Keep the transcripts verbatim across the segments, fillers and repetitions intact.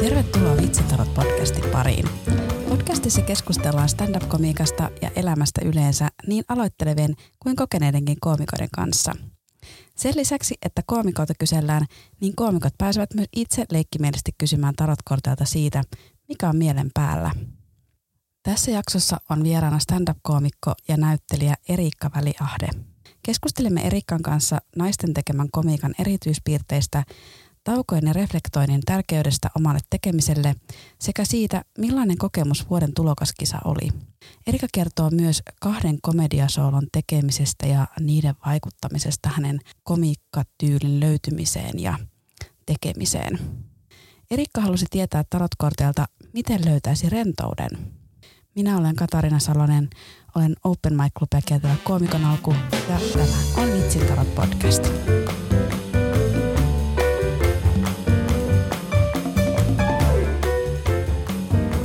Tervetuloa Vitsin Tarot Podcastin pariin. Podcastissa keskustellaan stand-up-komiikasta ja elämästä yleensä niin aloittelevien kuin kokeneidenkin koomikoiden kanssa. Sen lisäksi, että koomikolta kysellään, niin koomikot pääsevät myös itse leikkimielisesti kysymään tarotkorteilta siitä, mikä on mielen päällä. Tässä jaksossa on vieraana stand-up-koomikko ja näyttelijä Eriikka Väliahde. Keskustelemme Eriikan kanssa naisten tekemän komiikan erityispiirteistä, taukojen ja reflektoinnin tärkeydestä omalle tekemiselle sekä siitä, millainen kokemus vuoden tulokaskisa oli. Eriikka kertoo myös kahden komediasoolon tekemisestä ja niiden vaikuttamisesta hänen komiikkatyylin löytymiseen ja tekemiseen. Eriikka halusi tietää tarotkorteilta, miten löytäisi rentouden. Minä olen Katariina Salonen, olen Open mic Clubia käytävä koomikon alku ja tämä on Vitsin Tarot Podcast.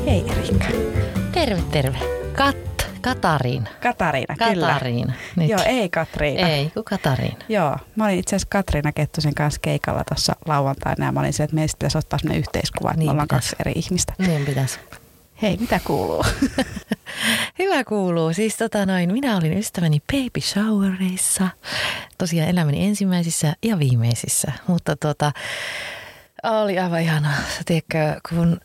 Hei Eriikka. Terve, terve. Kat, Katariina. Katariina, kyllä. Katariina. Nyt. Joo, ei Katriina. Ei, kun Katariina. Joo, mä olin itse asiassa Katariina Kettusen kanssa keikalla tuossa lauantaina ja mä olin se, että meistä pitäisi ottaa sellainen yhteiskuva, että niin me ollaan pitäisi. Kaksi eri ihmistä. Niin pitäisi. Hei, mitä kuuluu? Hyvä kuuluu. Siis tota noin, minä olin ystäväni baby showereissa, tosiaan elämäni ensimmäisissä ja viimeisissä, mutta tota, oli aivan ihanaa. Sä tiedätkö, kun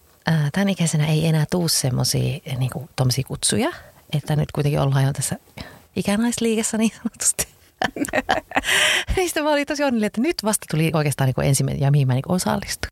tämän ikäisenä ei enää tule semmoisia niin kuin tommosia kutsuja, että nyt kuitenkin ollaan jo tässä ikänaisliikassa niin sanotusti. Niistä mä olin tosi onnellinen, että nyt vasta tuli oikeastaan niin kuin ensimmäinen ja mihin mä niin kuin osallistuin.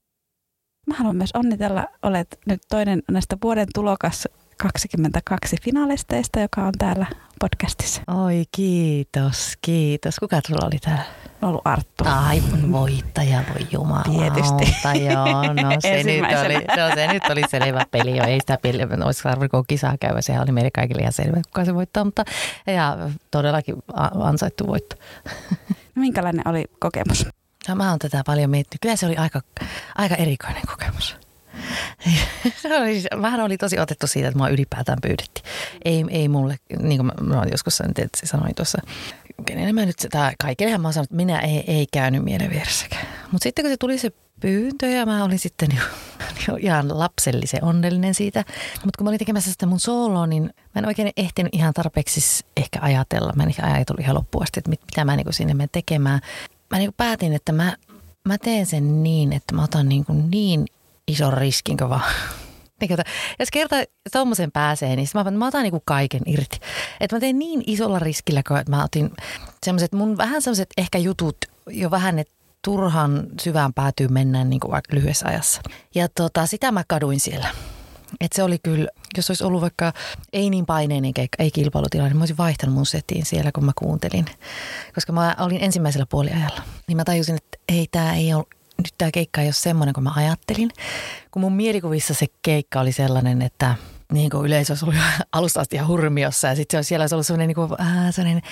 Mä haluan myös onnitella, olet nyt toinen näistä vuoden tulokas kaksikymmentäkaksi finalisteista, joka on täällä podcastissa. Oi kiitos, kiitos. Kuka sulla oli täällä? On ollut Arttu. Ai voittaja, voi jumala. Tietysti. Joo, no se, nyt oli, no se nyt oli selvä peli jo. Ei sitä peliä, olisi tarvinnut kisaa käydä. Sehän oli meille kaikille ihan selvä, kuka se voittaa, mutta ja todellakin ansaittu voitto. Minkälainen oli kokemus? No, mä oon tätä paljon miettinyt. Kyllä se oli aika, aika erikoinen kokemus. Mähän oli tosi otettu siitä, että mua ylipäätään pyydettiin. Ei, ei mulle, niin kuin mä, mä joskus sanoin tuossa, kenelle mä nyt, tai kaikillehan mä oon sanonut, että minä ei, ei käynyt mielen vieressäkään. Mutta sitten kun se tuli se pyyntö ja mä olin sitten jo, jo ihan lapsellisen onnellinen siitä. Mutta kun mä olin tekemässä sitä mun sooloa, niin mä en oikein ehtinyt ihan tarpeeksi ehkä ajatella. Mä en ehkä ajatellut ihan loppuun asti, että mit, mitä mä niin kuin sinne menen tekemään. Mä niin kuin päätin, että mä, mä teen sen niin, että mä otan niin, niin ison riskin kuin vaan. Jos kerta tommosen pääsee, niin mä, mä otan niin kuin kaiken irti. Että mä teen niin isolla riskillä, että mä otin semmoiset, mun vähän semmoiset ehkä jutut jo vähän, että turhan syvään päätyy mennään niin kuin vaikka lyhyessä ajassa. Ja tota, sitä mä kaduin siellä. Että se oli kyllä, jos olisi ollut vaikka ei niin paineinen keikka, ei kilpailutilanne, niin mä olisin vaihtanut mun setiin siellä, kun mä kuuntelin. Koska mä olin ensimmäisellä puoliajalla. Niin mä tajusin, että ei, tää ei ole, nyt tää keikka ei ole semmoinen kuin mä ajattelin. Kun mun mielikuvissa se keikka oli sellainen, että niin kuin yleisö olisi ollut alusta asti ihan hurmiossa ja sitten siellä olisi ollut sellainen, niin kuin, äh, sellainen,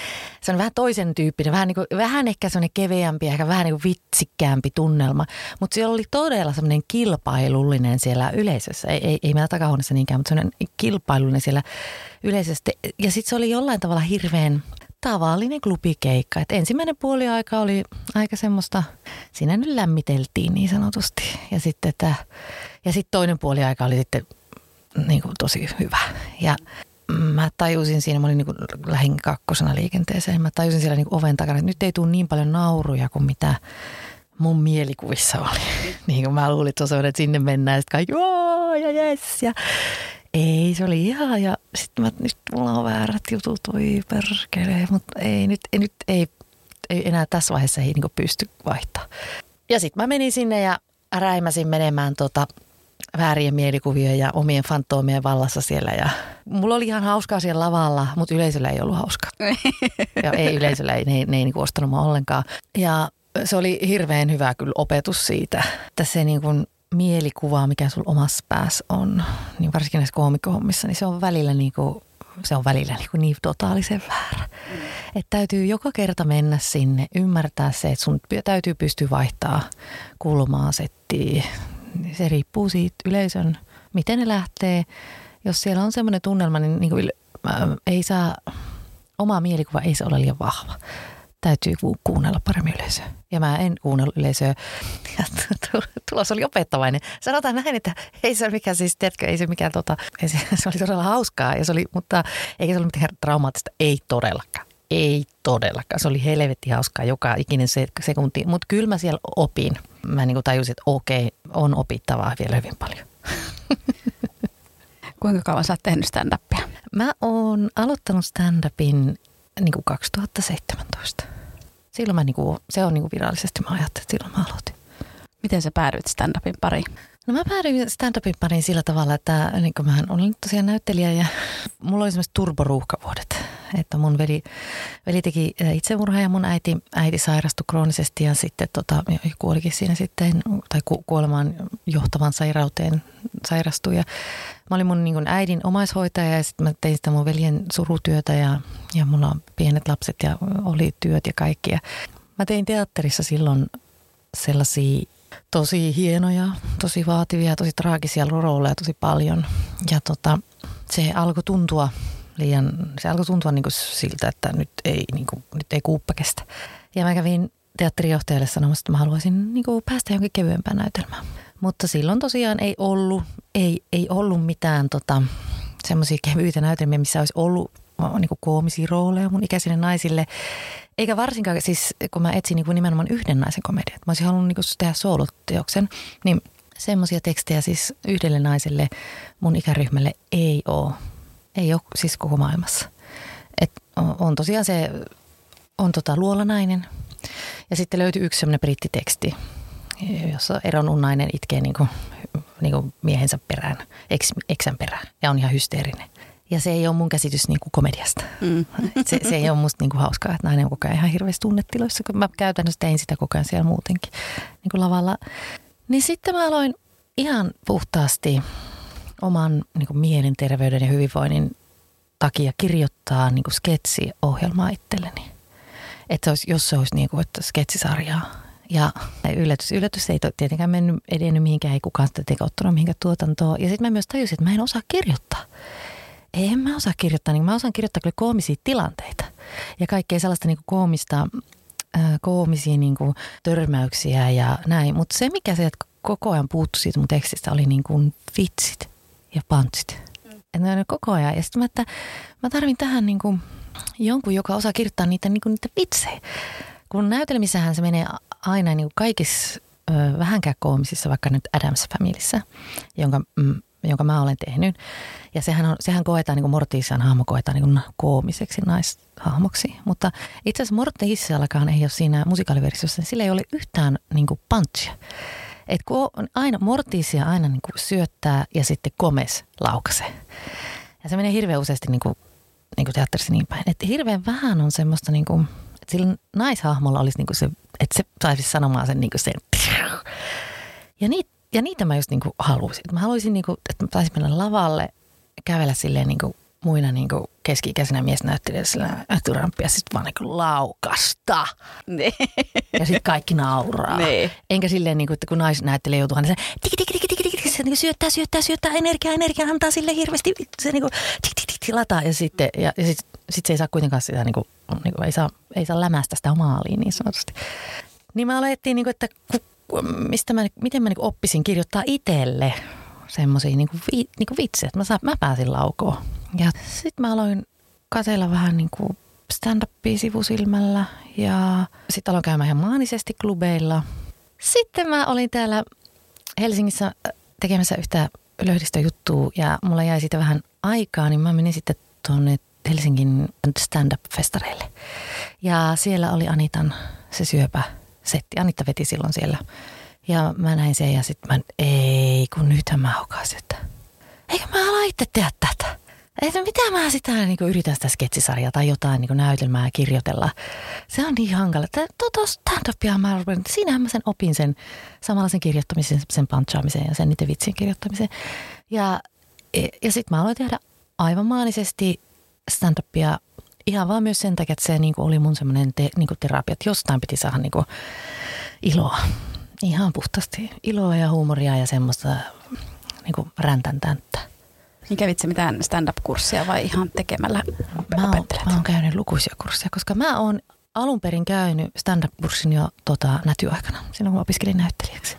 sellainen vähän toisen tyyppinen, vähän, niin kuin, vähän ehkä sellainen keveämpi, ehkä vähän niin kuin vitsikkäämpi tunnelma. Mutta siellä oli todella sellainen kilpailullinen siellä yleisössä, ei, ei, ei meillä takahuoneessa niinkään, mutta sellainen kilpailullinen siellä yleisössä. Ja sitten se oli jollain tavalla hirveän tavallinen klubikeikka. Et ensimmäinen puoliaika oli aika semmoista, siinä nyt lämmiteltiin niin sanotusti. Ja sitten tämä, ja sitten toinen puoliaika oli sitten niin kuin tosi hyvä. Ja mä tajusin siinä, mä olin niin kuin lähin kakkosena liikenteeseen, mä tajusin siellä niin kuin oven takana, että nyt ei tule niin paljon nauruja kuin mitä mun mielikuvissa oli. Niin kuin mä luulin, että se on, että sinne mennään ja sitten kaikki joo ja jes ja ei, se oli ihan ja sitten mä, nyt mulla on väärät jutut, oi perkele, mutta ei nyt, ei, nyt ei, ei enää tässä vaiheessa ei niin kuin pysty vaihtamaan. Ja sitten mä menin sinne ja räimäsin menemään tota väärien mielikuvia ja omien fantoomien vallassa siellä. Ja mulla oli ihan hauskaa siellä lavalla, mutta yleisöllä ei ollut hauskaa. Ja ei yleisöllä, ei, ne, ne ei niinku ostanut mua ollenkaan. Ja se oli hirveän hyvä kyllä opetus siitä, että se niinku mielikuva, mikä sulla omassa päässä on, niin varsinkin näissä koomikkohommissa, niin se on välillä niinku, se on välillä niinku niin totaalisen väärä. Että täytyy joka kerta mennä sinne, ymmärtää se, että sun täytyy pystyä vaihtaa kulmaa, settiä. Se riippuu siitä yleisön, miten ne lähtee. Jos siellä on semmoinen tunnelma, niin, niin kuin, ä, ei saa, oma mielikuva ei saa olla liian vahva. täytyy kuunnella paremmin yleisöä. Ja mä en kuunnellut yleisöä. Tulos oli opettavainen. Sanotaan näin, että ei se ole mikään, siis tiedätkö, ei se mikään, tota, ei se, se oli todella hauskaa. Ja se oli, mutta eikä se ollut mitään traumaattista. Ei todellakaan. Ei todellakaan. Se oli helvetti hauskaa joka ikinen sekunti. Mutta kyllä mä siellä opin. Mä niin kuin tajusin, että okei, on opittavaa vielä hyvin paljon. Kuinka kauan sä oot tehnyt stand-upia? Mä oon aloittanut stand-upin niin kuin kaksituhattaseitsemäntoista. Silloin mä niin kuin, se on niin kuin virallisesti, mä ajattelin, että silloin mä aloitin. Miten sä päädyit stand-upin pariin? No mä päädyin stand-upin pariin sillä tavalla, että niin kuin mähän olin tosiaan näyttelijä ja mulla oli semmoiset turboruuhkavuodet. Että mun veli, veli teki itsemurhaa ja mun äiti, äiti sairastui kroonisesti ja sitten tota, kuolikin siinä sitten, tai ku, kuolemaan johtavan sairauteen sairastui. Ja mä olin mun niin kuin äidin omaishoitaja ja sitten mä tein sitä mun veljen surutyötä ja, ja mulla on pienet lapset ja oli työt ja kaikki. Ja mä tein teatterissa silloin sellaisia tosi hienoja, tosi vaativia, tosi traagisia rooleja tosi paljon ja tota, se alkoi tuntua... Liian, se alkoi tuntua niin kuin siltä, että nyt ei, niin kuin, nyt ei kuuppa kestä. Ja mä kävin teatterijohtajalle sanomassa, että mä haluaisin niin kuin päästä jonkin kevyempään näytelmään. Mutta silloin tosiaan ei ollut, ei, ei ollut mitään tota, semmoisia kevyitä näytelmiä, missä olisi ollut niin kuin koomisia rooleja mun ikäisille naisille. Eikä varsinkaan, siis kun mä etsin niin kuin nimenomaan yhden naisen komedian. Mä olisin halunnut niin kuin tehdä sooloteoksen, niin semmoisia tekstejä siis yhdelle naiselle mun ikäryhmälle ei ole. Ei ole siis koko maailmassa. Et on tosiaan se, on tota luolanainen ja sitten löytyy yksi semmoinen brittiteksti, jossa eronnut nainen itkee niinku, niinku miehensä perään, eks, eksän perään ja on ihan hysteerinen. Ja se ei ole mun käsitys niinku komediasta. Mm. Se, se ei ole musta niinku hauskaa, että nainen on koko ajan ihan hirveässä tunnetiloissa, kun mä käytännössä tein sitä koko ajan siellä muutenkin niinku lavalla. Niin sitten mä aloin ihan puhtaasti... oman niin kuin mielenterveyden ja hyvinvoinnin takia kirjoittaa niin kuin sketsiohjelmaa itselleni. Että se olisi, jos se olisi niin kuin, että sketsisarjaa. Ja yllätys, yllätys ei tietenkään mennyt edennyt mihinkään, ei kukaan sitä teko ottanut mihinkään tuotantoon. Ja sitten mä myös tajusin, että mä en osaa kirjoittaa. En mä osaa kirjoittaa. Niin mä osaan kirjoittaa kyllä koomisia tilanteita. Ja kaikkea sellaista niin kuin koomista, äh, koomisia niin kuin törmäyksiä ja näin. Mutta se, mikä se koko ajan puuttui siitä mun tekstistä, oli niin kuin vitsit. Ja pantsit. Mm. Ne on koko ajan. Ja sitten mä, että mä tarvin tähän niin kuin jonkun, joka osaa kirjoittaa niitä, niin kuin niitä vitsejä. Kun näytelmissähän se menee aina niin kuin kaikissa ö, vähänkään koomisissa, vaikka nyt Adams Familyssä, jonka, mm, jonka mä olen tehnyt. Ja sehän, on, sehän koetaan, niin kuin Mortician hahmo koetaan niin kuin koomiseksi naishahmoksi. Mutta itse asiassa Morticiallakaan ei ole siinä musikaaliversiossa, sillä ei ole yhtään niin kuin pantsia. Että kun aina, Morticia aina niin kuin syöttää ja sitten Gomez laukaisee. Ja se menee hirveän useasti niin kuin, niin kuin teatterissa niin päin. Että hirveän vähän on semmoista, niin kuin, että sillä naishahmolla olisi niin kuin se, että se saisi sanomaan sen, niin kuin sen. Ja, niit, ja niitä mä just niin kuin halusin. Mä haluaisin, niin kuin, että mä taisin mennä lavalle ja kävellä silleen niin kuin muina niin kuin keski-ikäisenä miesnäyttelijänä sillä ätyrämpiä, sitten vaan niin kuin laukasta. Nee. Ja sitten kaikki nauraa. Nee. Enkä silleen, niin kuin, että kun naisnäyttelijä joutuu aina se tiki tiki tiki tiki tiki, se niin kuin syöttää, syöttää, syöttää energiaa, energiaa, antaa sille hirveästi, se niin kuin tiki tiki tiki lataa ja sitten ja, ja sitten sit se ei saa kuitenkaan sitä, niin kuin, niin kuin, ei, saa, ei saa lämästä sitä maaliin niin sanotusti. Niin mä alettiin, niin kuin, että mistä mä, miten mä niin kuin oppisin kirjoittaa itselle semmoisia niin kuin, niin kuin vitsejä, että mä, saan, mä pääsin laukoon. Ja sitten mä aloin katsella vähän niin kuin stand-upia sivusilmällä ja sitten aloin käymään ihan maanisesti klubeilla. Sitten mä olin täällä Helsingissä tekemässä yhtä lehdistöjuttua ja mulla jäi siitä vähän aikaa, niin mä menin sitten tuonne Helsingin stand-up-festareille. Ja siellä oli Anitan se syöpäsetti. Anitta veti silloin siellä. Ja mä näin sen ja sitten mä, ei kun nythän mä hokasin, että eikö mä ala itse tehdä tätä? Että mitä mä sitä niin kuin yritän sitä sketsisarjaa tai jotain niin kuin näytelmää kirjoitella. Se on niin hankala. Stand-upia mä rupean. Siinähän mä sen opin sen samalla sen kirjoittamisen, sen punchaamisen ja sen niiden vitsien kirjoittamisen. Ja, ja sitten mä aloin tehdä aivan maanisesti stand-upia ihan vaan myös sen takia, että se niin kuin oli mun semmoinen te, niin kuin terapia, että jostain piti saada niin kuin iloa. Ihan puhtaasti iloa ja huumoria ja semmoista niin kuin räntäntänttää. Niin kävit sä mitään stand-up-kurssia vai ihan tekemällä opettelet? Mä oon käynyt lukuisia kursseja, koska mä oon alun perin käynyt stand-up-kurssin jo tota, nätyaikana, silloin kun opiskelin näyttelijäksi.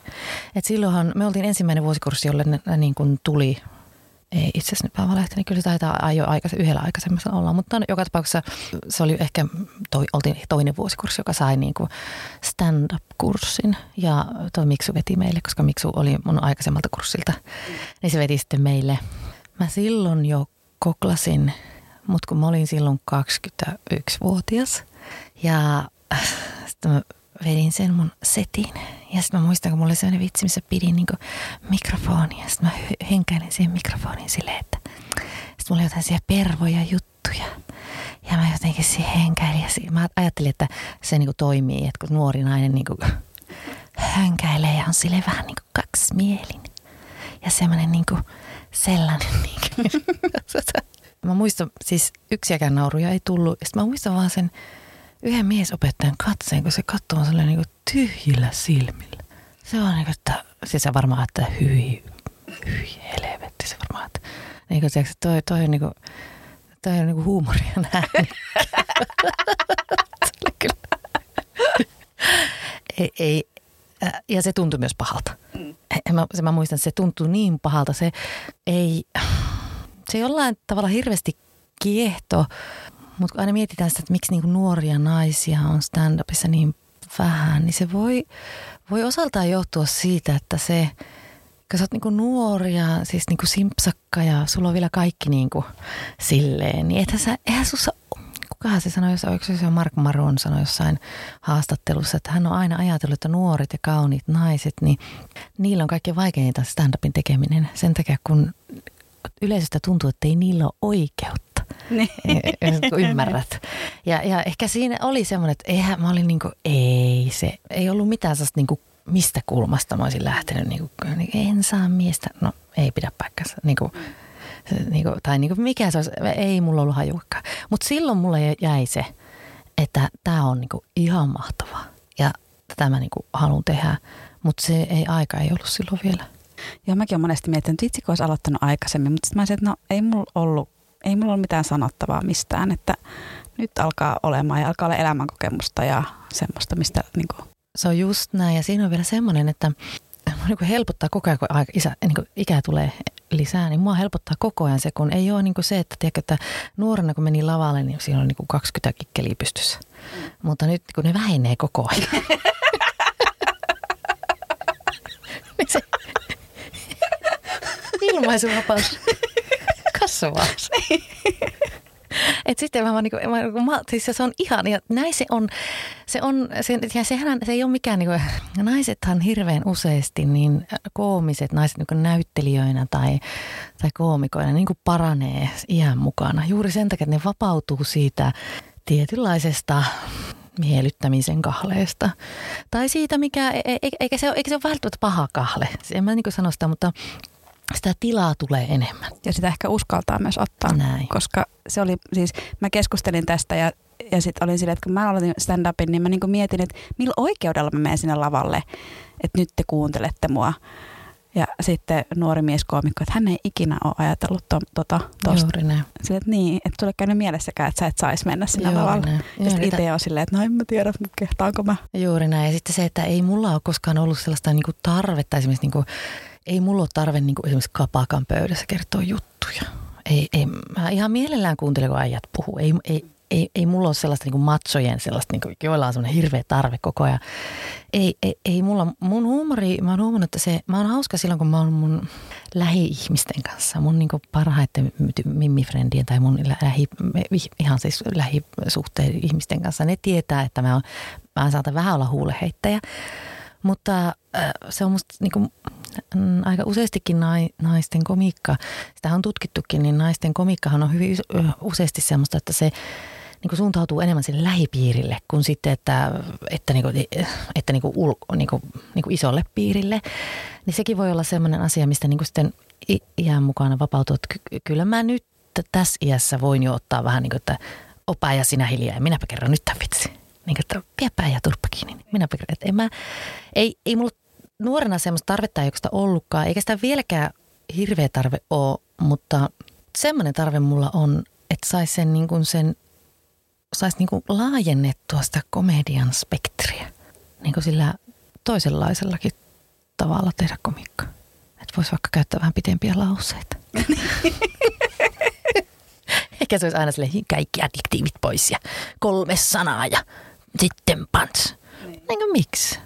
Et silloinhan me oltiin ensimmäinen vuosikurssi, jolle ne, ne niin kuin tuli, ei itse asiassa nyt päivälehti, niin kyllä se taitaa jo aikais- yhdellä aikaisemmassa ollaan. Mutta joka tapauksessa se oli ehkä toi, oltiin toinen vuosikurssi, joka sai niin kuin stand-up-kurssin. Ja toi Miksu veti meille, koska Miksu oli mun aikaisemmalta kurssilta, niin se veti sitten meille. Mä silloin jo koklasin, mutta kun mä olin silloin kaksikymmentäyksivuotias ja sitten mä vedin sen mun setin ja sitten mä muistan, kun mulla oli sellainen vitsi, missä pidin niinku mikrofonia ja sitten mä henkäilin siihen mikrofoniin silleen, että sitten mulla oli jotain siellä pervoja juttuja ja mä jotenkin siihen henkäilin ja siihen. Mä ajattelin, että se niinku toimii, että kun nuori nainen niinku hönkäilee ja on silleen vähän niinku kaksimielinen ja semmoinen niinku sellainen niinku. Mä muistan, siis yksiäkään nauruja ei tullut. Sitten mä muistan vaan sen yhden miesopettajan katseen, kun se katsoo on sellainen niin tyhjillä silmillä. Se on niin kuin, että siis se varmaan, että hyi, hyi, helvetti se varmaan, että niin kuin, tiiäks, toi, toi on niin kuin, toi on niin kuin huumoria näin. Se oli kyllä. ei, ei. Ja se tuntui myös pahalta. Mä, se, mä muistan, että se tuntui niin pahalta, se ei... Se jollain tavalla hirveästi kiehto, mutta kun aina mietitään sitä, että miksi niinku nuoria naisia on stand-upissa niin vähän, niin se voi, voi osaltaan johtua siitä, että se, kun sä oot niinku nuori ja siis niinku simpsakka ja sulla on vielä kaikki niinku silleen, niin ethän sä, eihän sussa, kukahan se sanoi, jos oikein se on Mark Maron sanoi jossain haastattelussa, että hän on aina ajatellut, että nuoret ja kauniit naiset, niin niillä on kaikkein vaikeinta stand-upin tekeminen sen takia, kun yleisöstä tuntuu, että ei niillä ole oikeutta, kun ymmärrät. Ja, ja ehkä siinä oli semmoinen, että eihän, mä olin niin kuin, ei se, ei ollut mitään sellaista niin kuin, mistä kulmasta mä olisin lähtenyt, niin kuin, en saa miestä, no ei pidä paikkansa, niin kuin, niin kuin, tai niin kuin, mikä se olisi, ei mulla ollut hajuakaan. Mutta silloin mulla jäi se, että tämä on niin kuin, ihan mahtavaa ja tätä mä niin kuin, haluan tehdä, mutta se ei, aika ei ollut silloin vielä. Joo, mäkin olen monesti miettinyt, että itse kun olisi aloittanut aikaisemmin, mutta sitten mä olisin, että no ei mulla ollut, ei mulla ollut mitään sanottavaa mistään, että nyt alkaa olemaan ja alkaa olla elämänkokemusta ja semmoista, mistä niin kuin. Se on just näin ja siinä on vielä semmoinen, että mua niin kuin helpottaa koko ajan, kun isä, niin kuin ikää tulee lisää, niin mua helpottaa koko ajan se, kun ei ole niin kuin se, että, tiedätkö, että nuorena kun meni lavalle, niin siinä oli niin kuin kaksikymmentä kikkeliä pystyssä, mm. mutta nyt kun ne vähenee koko ajan. Niin se... Ilmaisuvapaus kasvaa. Et sitten mä vaan niinku, mä, siis se on ihan, ja näin se on, se on, se, ja sehän se ei ole mikään niinku, naisethan hirveän useasti niin koomiset naiset niinku näyttelijöinä tai, tai koomikoina niinku paranee iän mukana. Juuri sen takia, että ne vapautuu siitä tietynlaisesta miellyttämisen kahleesta. Tai siitä, mikä, e, e, eikä, se ole, eikä se ole välttämättä paha kahle. En mä niinku sano sitä, mutta... Sitä tilaa tulee enemmän. Ja sitä ehkä uskaltaa myös ottaa. Näin. Koska se oli, siis mä keskustelin tästä ja, ja sitten olin silleen, että kun mä aloitin stand-upin, niin mä niinku mietin, että millä oikeudella mä menen sinne lavalle, että nyt te kuuntelette mua. Ja sitten nuori mieskoomikko, että hän ei ikinä ole ajatellut to, tota, tosta. Juuri näin. Silleen, että niin, että sulle käynyt mielessäkään, että sä et saisi mennä sinne Juuri lavalle. Näin. Ja sitten itse on silleen, että no en mä tiedä, kehtaanko mä. Juuri näin. Ja sitten se, että ei mulla ole koskaan ollut sellaista niinku tarvetta esimerkiksi niinku... Ei mulla ole tarve niin kuin esimerkiksi kapakan pöydässä kertoa juttuja. Ei, ei, mä ihan mielellään kuuntelen, kun äijät puhuu. Ei, ei, ei, ei mulla ole sellaista niin kuin matsojen, sellaista, niin kuin, joilla on sellainen hirveä tarve koko ajan. Ei, ei, ei mulla, mun huumori, mä oon huomannut, että se, mä oon hauska silloin, kun mä oon mun lähi-ihmisten kanssa. Mun niin kuin parhaiten mimmifrendien tai mun lähi, ihan siis lähisuhteen ihmisten kanssa. Ne tietää, että mä, mä saatan vähän olla huuleheittäjä. Mutta äh, se on musta niin kuin, aika useastikin naisten komiikka, sitä on tutkittukin, niin naisten komiikkahan on hyvin useasti semmoista, että se niin kuin suuntautuu enemmän sille lähipiirille kuin sitten, että, että, niin kuin, että niin kuin ulko, niin kuin, niin kuin isolle piirille. Niin sekin voi olla semmoinen asia, mistä niin kuin sitten iän mukana vapautuu, että kyllä mä nyt tässä iässä voin jo ottaa vähän niin kuin, että opa ja sinä hiljaa ja minäpä kerron nyt tämän vitsin. Niin kuin, että piepää ja turppa kiinni. Minäpä kerron, että en mä, ei, ei mulla nuorena semmoista tarvetta ei oikeastaan ollutkaan, eikä sitä vieläkään hirveä tarve ole, mutta semmoinen tarve mulla on, että saisi sen, niin kuin sen saisi niinku laajennettua sitä komedian spektriä. Niinku sillä toisenlaisellakin tavalla tehdä komiikkaa. Että voisi vaikka käyttää vähän pitempiä lauseita. Ehkä se olisi aina silleen kaikki addiktiivit pois ja kolme sanaa ja sitten pants. Niin. Niinku miksi?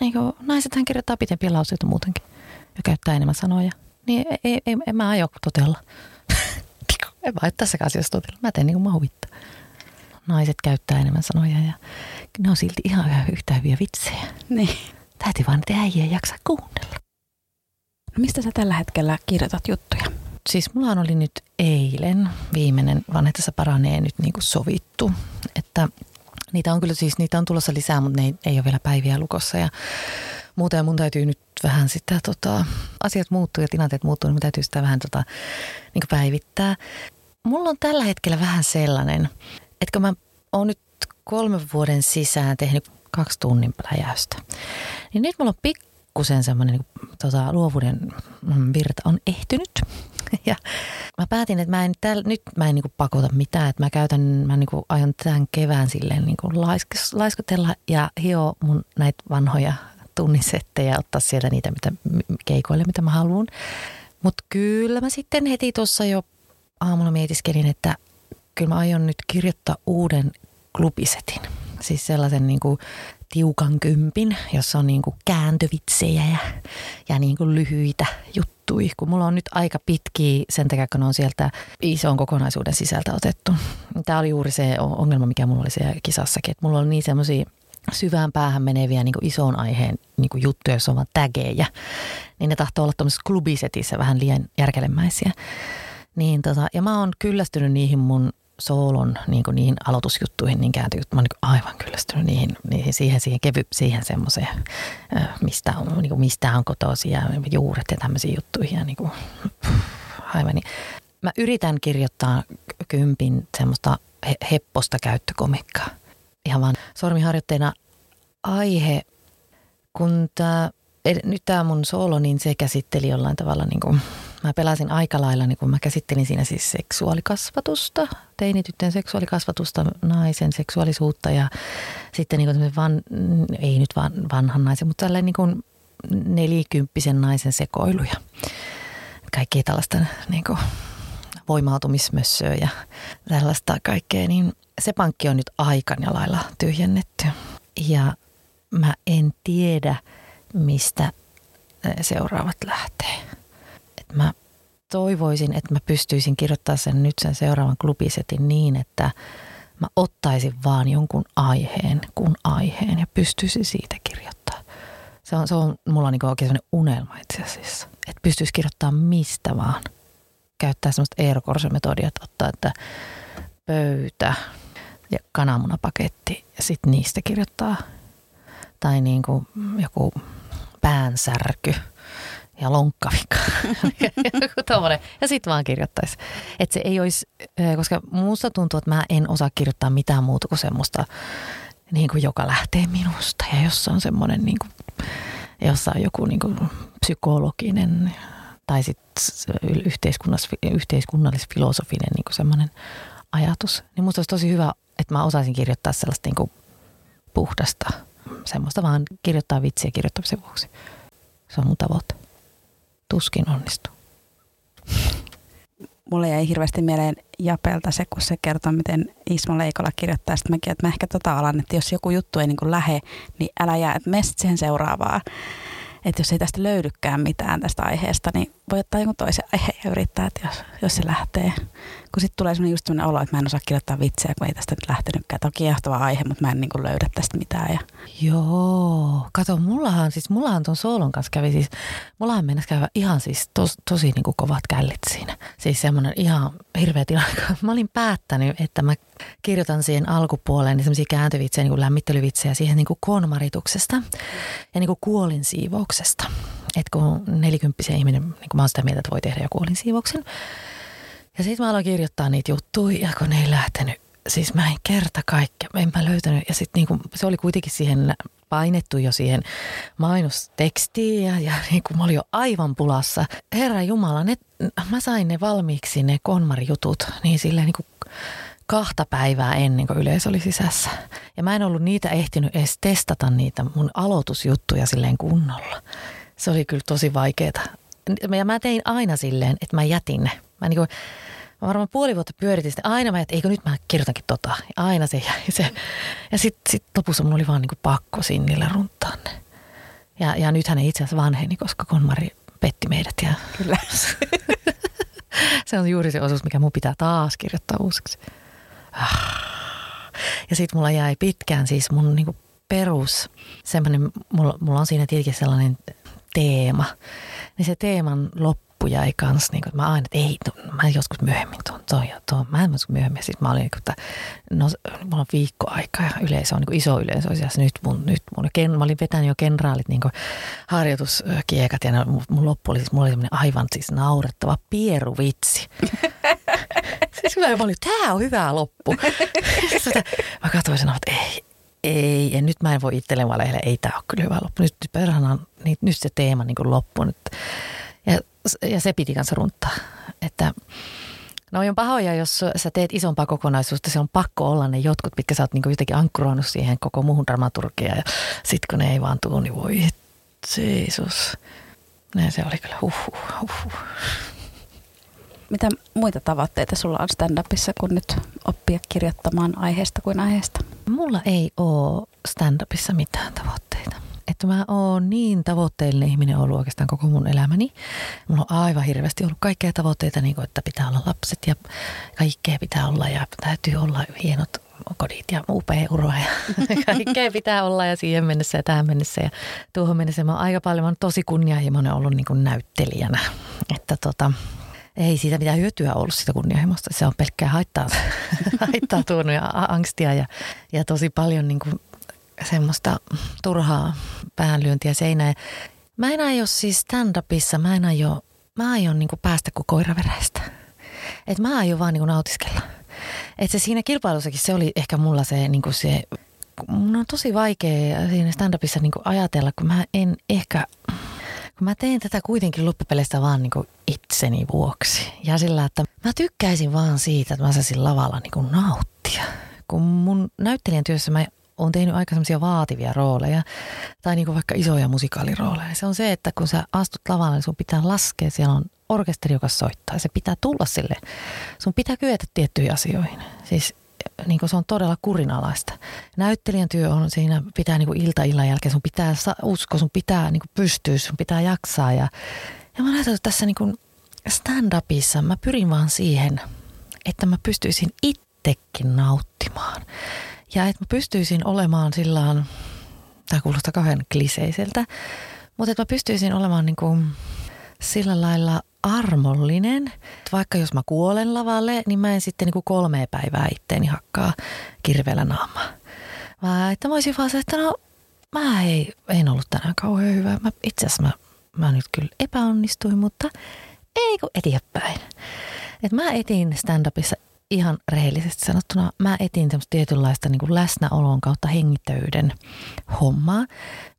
Niinku naisethan kirjoittaa pitempiä lauseita muutenkin ja käyttää enemmän sanoja. Niin ei, ei, ei, en mä aio totella. En mä aio tässäkään asiassa totella. Mä teen niin kuin mä huvittaa. Naiset käyttää enemmän sanoja ja ne on silti ihan yhtä hyviä vitsejä. Niin. Täytyy vaan niitä äijä jaksaa kuunnella. No mistä sä tällä hetkellä kirjoitat juttuja? Siis mullahan oli nyt eilen viimeinen Vanhetessa paranee nyt niin kuin sovittu. Että niitä on kyllä siis, niitä on tulossa lisää, mutta ne ei, ei ole vielä päiviä lukossa ja muuten mun täytyy nyt vähän sitä, tota, asiat muuttuu ja tilanteet muuttuu, niin mun täytyy sitä vähän tota, niin kuin päivittää. Mulla on tällä hetkellä vähän sellainen, että kun mä oon nyt kolmen vuoden sisään tehnyt kaksi tunnin pläjäystä, niin nyt mulla on pikkusen semmoinen niin kuin, tota, luovuuden virta on ehtynyt. Ja mä päätin, että mä en, täl, nyt mä en niin kuin pakota mitään, että mä käytän, mä niin kuin aion tämän kevään silleen niin kuin laisk- laiskotella ja hioa mun näitä vanhoja tunnisettejä ja ottaa sieltä niitä mitä, keikoille, mitä mä haluan. Mutta kyllä mä sitten heti tuossa jo aamulla mietiskelin, että kyllä mä aion nyt kirjoittaa uuden klubisetin. Siis sellaisen niinku tiukan kympin, jossa on niinku kääntövitsejä ja, ja niinku lyhyitä juttuja. Kun mulla on nyt aika pitkiä sen takia, kun on sieltä ison kokonaisuuden sisältä otettu. Tämä oli juuri se ongelma, mikä mulla oli siellä kisassakin. Et mulla oli niin semmoisia syvään päähän meneviä niin kuin isoon aiheen niin kuin juttuja, jos on vaan tägejä, niin ne tahtoo olla tuollaisessa klubisetissä vähän liian järkelemäisiä. Niin, tota, ja mä oon kyllästynyt niihin mun soolon, niin kuin niihin aloitusjuttuihin, niin kääntyjuttuihin. Mä oon niin aivan kyllästynyt niihin, niihin siihen, siihen kevy, siihen semmoiseen, mistä on, niin kuin mistä on kotoisia juuret ja tämmöisiä juttuihin. Ja niin kuin, aivan niin. Mä yritän kirjoittaa kympin semmoista hepposta käyttökomikkaa. Ihan vaan sormiharjoitteena aihe, kun tää, nyt tämä mun soolo, niin se käsitteli jollain tavalla, niin kuin, mä pelasin aika lailla, niin kun mä käsittelin siinä siis seksuaalikasvatusta, teinitytten seksuaalikasvatusta, naisen seksuaalisuutta ja sitten niin kuin van, ei nyt vaan vanhan naisen, mutta tällainen niin kuin nelikymppisen naisen sekoiluja. Kaikkea tällaista niin kuin voimautumismössöä ja tällaista kaikkea, niin se pankki on nyt aikana lailla tyhjennetty ja mä en tiedä, mistä seuraavat lähtee. Et mä toivoisin, että mä pystyisin kirjoittamaan sen nyt sen seuraavan klubisetin niin, että mä ottaisin vaan jonkun aiheen kun aiheen ja pystyisin siitä kirjoittamaan. Se on, se on mulla niinku oikein sellainen unelma itse asiassa, että pystyisi kirjoittamaan mistä vaan. Käyttää semmoista Eero Korso -metodia, että ottaa, että pöytä ja kananmunapaketti ja sitten niistä kirjoittaa. Tai niin kuin joku päänsärky ja lonkkavika. Joku tommoinen. Ja sitten vaan kirjoittaisi. Että se ei olisi, koska musta tuntuu, että mä en osaa kirjoittaa mitään muuta kuin semmoista, niin kuin joka lähtee minusta. Ja jossa on semmoinen, niin kuin, jossa on joku niin kuin psykologinen tai sitten yhteiskunnallis-filosofinen niin kuin semmoinen ajatus. Niin musta olisi tosi hyvä, että mä osaisin kirjoittaa sellaista niin kuin puhdasta, semmoista vaan kirjoittaa vitsiä kirjoittamisen vuoksi. Se on mun tavoite. Tuskin onnistuu. Mulle jäi hirveästi mieleen Japelta se, kun se kertoo, miten Ismo Leikola kirjoittaa. Sitten mäkin, että mä ehkä tota alan, että jos joku juttu ei niin kuin lähe, niin älä jää, että mene sitten siihen seuraavaan. Että jos ei tästä löydykään mitään tästä aiheesta, niin voi ottaa jonkun toisen aiheen ja yrittää, että jos, jos se lähtee. Kun sitten tulee semmoinen just semmoinen olo, että mä en osaa kirjoittaa vitsejä, kun ei tästä nyt lähtenytkään. Tämä on kiehtova aihe, mutta mä en niin kuin löydä tästä mitään. Ja. Joo. Kato, mullahan siis, mullahan ton soolon kanssa kävi siis, mullahan mennäisi käydä ihan siis tos, tosi niin kuin kovat källit siinä. Siis semmoinen ihan hirveä tilanne. Mä olin päättänyt, että mä kirjoitan siihen alkupuoleen niin semmoisia kääntövitsejä, niin kuin lämmittelyvitsejä siihen niin kuin konmarituksesta ja niin kuin kuolinsiivouksesta. Että kun nelikymppisen ihminen, niin kuin mä oon sitä mieltä, että voi tehdä jo kuolinsiivouksen. Ja sitten mä aloin kirjoittaa niitä juttuja, kun ne ei lähtenyt. Siis mä en kerta kaikkea, en mä löytänyt. Ja sitten niinku, se oli kuitenkin siihen painettu jo siihen mainostekstiin ja, ja niinku, mä olin jo aivan pulassa. Herra Jumala, ne, mä sain ne valmiiksi ne konmarijutut niin silleen niinku kahta päivää ennen kuin yleisö oli sisässä. Ja mä en ollut niitä ehtinyt edes testata niitä mun aloitusjuttuja silleen kunnolla. Se oli kyllä tosi vaikeeta. Ja mä tein aina silleen, että mä jätin ne. Mä niin kuin, mä varmaan puoli vuotta pyöritin sitä. Aina mä, että eikö nyt mä kirjoitankin tota. Ja aina se jäi se. Ja sitten sit lopussa mun oli vaan niin kuin pakko sinnillä runtaan ne. Ja, ja nythän ei itse asiassa vanheni, koska Konmari petti meidät. Ja... Kyllä. Se on juuri se osuus, mikä mun pitää taas kirjoittaa uusiksi. Ja sitten mulla jäi pitkään siis mun niinku perus, semmoinen, mulla, mulla on siinä tietenkin sellainen teema. Niin se teeman loppu jäi kanssa, niinku, että mä aina, että ei, no, mä joskus myöhemmin tuon, toi ja tuon, mä en joskus myöhemmin. Sitten mä olin, niinku, että no, mulla on viikkoaika ja yleisö on niinku iso yleisö. Nyt mun, nyt mun, ken, mä olin vetänyt jo kenraalit, niinku, harjoituskiekat ja ne, mun, mun loppu oli siis, mulla oli semmoinen aivan siis naurettava pieruvitsi. Siis mä olin, tää on hyvä loppu. Mä katsoin sanoa, että ei, ei, ja nyt mä en voi itselleen valehdella, ei tää ole kyllä hyvä loppu. Nyt, nyt perhanaan, niin, nyt se teema niin kuin loppu nyt. Ja, ja se piti kanssa runtaa. Että noi on pahoja, jos sä teet isompaa kokonaisuutta, se on pakko olla ne jotkut, mitkä sä oot niin kuin jotenkin ankkuroinut siihen koko muuhun dramaturgiaan. Ja sit kun ne ei vaan tuu, niin voi Jeesus. Näin se oli kyllä huhhuh, huhhuh. Mitä muita tavoitteita sulla on stand-upissa kuin nyt oppia kirjoittamaan aiheesta kuin aiheesta? Mulla ei ole stand-upissa mitään tavoitteita. Että mä oon niin tavoitteellinen ihminen ollut oikeastaan koko mun elämäni. Mulla on aivan hirveästi ollut kaikkea tavoitteita, niin kuin, että pitää olla lapset ja kaikkea pitää olla ja täytyy olla hienot kodit ja upea ura ja kaikkea pitää olla ja siihen mennessä ja tähän mennessä ja tuohon mennessä. Mä oon aika paljon, mä oon tosi kunnianhimoinen ollut niin kuin näyttelijänä, että tota... Ei siitä mitään hyötyä ollut sitä kunnianhimosta. Se on pelkkää haittaa, haittaa tuonut ja angstia ja, ja tosi paljon niin kuin semmoista turhaa päänlyöntiä seinään. Mä en aio siis stand-upissa, mä en aio, mä aion niin kuin päästä kuin koiraveräistä. Et mä aion vaan niin kuin nautiskella. Et se siinä kilpailussakin se oli ehkä mulla se, niin kuin se mun on tosi vaikea siinä stand-upissa niin kuin ajatella, kun mä en ehkä... Mä teen tätä kuitenkin loppupeleistä vaan niinku itseni vuoksi. Ja sillä, että mä tykkäisin vaan siitä, että mä saisin lavalla niinku nauttia. Kun mun näyttelijän työssä mä oon tehnyt aika semmoisia vaativia rooleja, tai niinku vaikka isoja musikaalirooleja. Se on se, että kun sä astut lavalle, niin sun pitää laskea. Siellä on orkesteri, joka soittaa. Se pitää tulla sille. Sun pitää kyetä tiettyihin asioihin. Siis... Niin kuin se on todella kurinalaista. Näyttelijän työ on siinä, pitää niin kuin ilta illan jälkeen, sun pitää uskoa, sun pitää niin kuin pystyä, sun pitää jaksaa. Ja, ja mä näytän, että tässä niin kuin stand-upissa mä pyrin vaan siihen, että mä pystyisin itsekin nauttimaan. Ja että mä pystyisin olemaan sillaan, tämä kuulostaa kauhean kliseiseltä, mutta että mä pystyisin olemaan niin kuin sillä lailla armollinen. Vaikka jos mä kuolen lavalle, niin mä en sitten niin kolme päivää itteeni hakkaa kirveellä naamaa. Mä, että mä olisin vaan se, että no mä ei, en ollut tänään kauhean hyvä. Mä, itse asiassa mä, mä nyt kyllä epäonnistuin, mutta ei kun eteenpäin. Et mä etin stand-upissa ihan rehellisesti sanottuna, mä etin semmoista tietynlaista niin kuin läsnäolon kautta hengittäyden hommaa,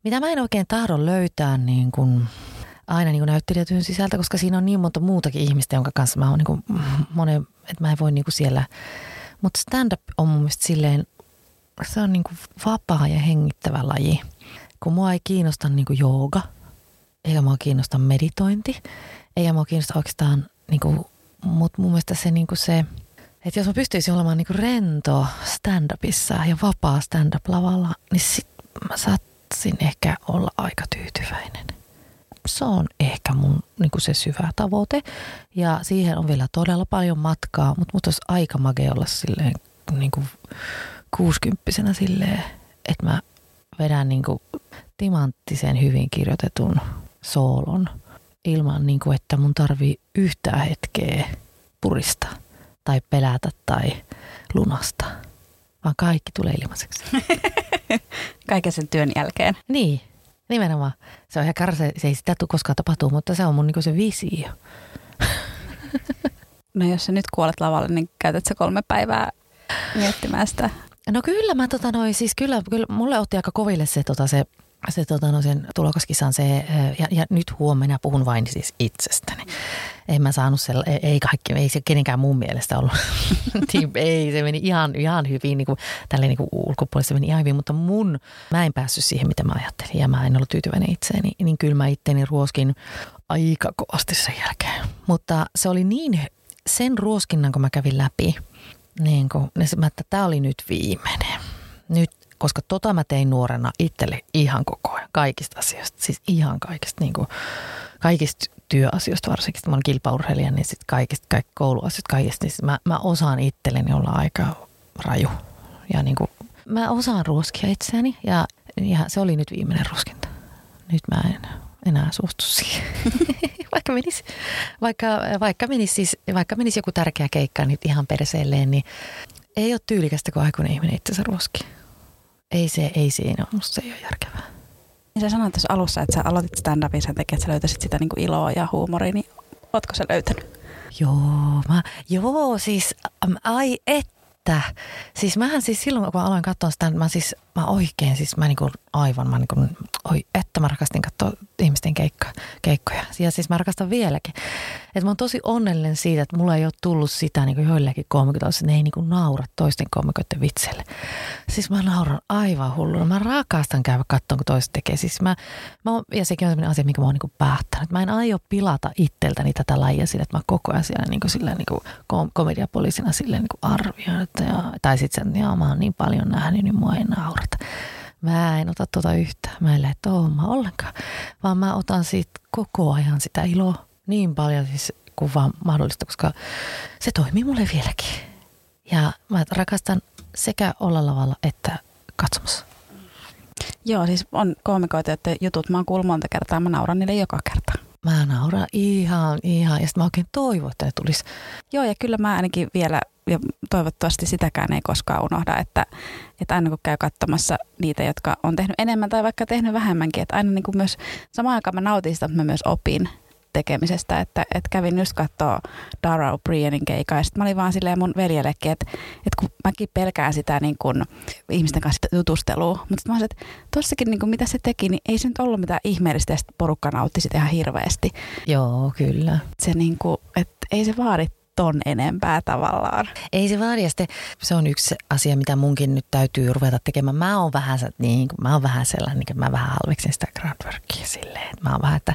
mitä mä en oikein tahdo löytää niin kuin... aina niin kuin näyttelijätyön sisältä, koska siinä on niin monta muutakin ihmistä, jonka kanssa mä oon niin kuin monen, että mä en voi niin kuin siellä. Mutta stand-up on mun mielestä silleen, se on niin kuin vapaa ja hengittävä laji. Kun mua ei kiinnosta niin kuin jooga, eikä mua kiinnosta meditointi, eikä mua kiinnosta oikeastaan, niin kuin, mutta mun mielestä se, niin kuin se, että jos mä pystyisin olemaan niin kuin rento stand-upissa ja vapaa stand-up-lavalla, niin sit mä saattaisin ehkä olla aika tyytyväinen. Se on ehkä mun niin kuin se syvä tavoite ja siihen on vielä todella paljon matkaa, mutta mut olisi aika makea olla silleen niin kuin kuusikymppisenä silleen, että mä vedän niin kuin timanttisen hyvin kirjoitetun soolon ilman, niin kuin, että mun tarvii yhtään hetkeä purista tai pelätä tai lunasta, vaan kaikki tulee ilmaiseksi. Kaiken sen työn jälkeen. Niin. Nimenomaan. Se on ihan karse, se ei sitä koskaan tapahtuu, mutta se on mun niinku se visio. No jos sä nyt kuolet lavalle, niin käytät sä kolme päivää miettimään sitä? No kyllä mä tota noin, siis kyllä, kyllä mulle otti aika koville se tota se, se tota no sen tulokaskisan se, ja, ja nyt huomenna puhun vain siis itsestäni. en mä saanut sellaista, ei, ei kaikki, ei se kenenkään mun mielestä ollut. Ei, se meni ihan, ihan hyvin, niin kuin, tälleen niin kuin ulkopuolella se meni ihan hyvin, mutta mun, mä en päässyt siihen, mitä mä ajattelin ja mä en ollut tyytyväinen itseeni, niin kyllä mä itteeni ruoskin aika kovasti sen jälkeen. Mutta se oli niin, sen ruoskinnan kun mä kävin läpi, niin kuin, että tämä oli nyt viimeinen. Nyt, koska tota mä tein nuorena itselle ihan koko ajan, kaikista asioista, siis ihan kaikista, niin kuin, kaikista työasioista varsinkin. Mä olen kilpaurheilija, niin sitten kaikista, kaikki kouluasioista, kaikista, niin sit mä, mä osaan itselleni olla aika raju. Ja niin kuin, mä osaan ruoskia itseäni ja, ja se oli nyt viimeinen ruskinta. Nyt mä en enää suostu siihen. Vaikka menisi vaikka, vaikka menis siis, vaikka menis joku tärkeä keikka nyt ihan perseelleen, niin ei ole tyylikästä, kun aikuinen ihminen itsensä ruoskii. Ei se, ei siinä ole. Musta se ei ole järkevää. Ja sä sanoit tuossa alussa, että sä aloitit stand-upin sen takia, että sä löytäisit sitä niin kuin iloa ja huumoria, niin ootko sä löytänyt? Joo, mä, joo siis, ai että. Siis mähän siis silloin, kun mä aloin katsoa sitä, mä siis, mä oikein siis, mä niin kuin aivan, mä niin kuin, oi että mä rakastin katsoa ihmisten keikkoja, keikkoja. Ja siis mä rakastan vieläkin. Että mä oon tosi onnellinen siitä, että mulla ei ole tullut sitä niin kuin joillekin koomikoilla, että ne ei niin kuin naura toisten koomikoiden vitselle. Siis mä nauran aivan hulluna. Mä rakastan käydä katsomaan, kun toiset tekee. Siis mä, mä, ja sekin on sellainen asia, minkä mä oon niin kuin päättänyt. Mä en aio pilata itseltäni tätä lajia sillä, että mä koko ajan siellä niin kuin sillä niin kuin kom- komediapoliisina sillä niin kuin arvioin. Että ja, tai sitten se, että mä oon niin paljon nähnyt, niin mua ei naurata. Mä en ota tuota yhtään. Mä en lähde tuohon ollenkaan. Vaan mä otan siitä koko ajan sitä iloa niin paljon siis kuin vaan mahdollista, koska se toimii mulle vieläkin. Ja mä rakastan sekä olla lavalla että katsomassa. Joo, siis on koomikoita, että jutut mä oon kuullut monta kertaa. Mä nauran niille joka kerta. Mä nauran ihan, ihan. Ja sitten mä oikein toivon, että ne tulisi. Joo, ja kyllä mä ainakin vielä... Ja toivottavasti sitäkään ei koskaan unohda, että, että aina kun käy katsomassa niitä, jotka on tehnyt enemmän tai vaikka tehnyt vähemmänkin, että aina niin kuin myös samaan aikaan mä nautin sitä, mutta mä myös opin tekemisestä, että, että kävin just katsoa Daron Breenin keikaa ja sitten mä olin vaan silleen mun veljellekin, että, että kun mäkin pelkään sitä niin kuin ihmisten kanssa jutustelua, mutta sitten mä olisin, että tossakin niin kuin mitä se teki, niin ei se nyt ollut mitään ihmeellistä ja sitten porukka nautti sitä ihan hirveästi. Joo, kyllä. Se niin kuin, että ei se vaadi ton enempää tavallaan. Ei se vaadi. Se on yksi asia, mitä munkin nyt täytyy ruveta tekemään. Mä oon vähän, niin, mä oon vähän sellainen, että mä vähän halveksin sitä groundworkia silleen. Mä oon vähän, että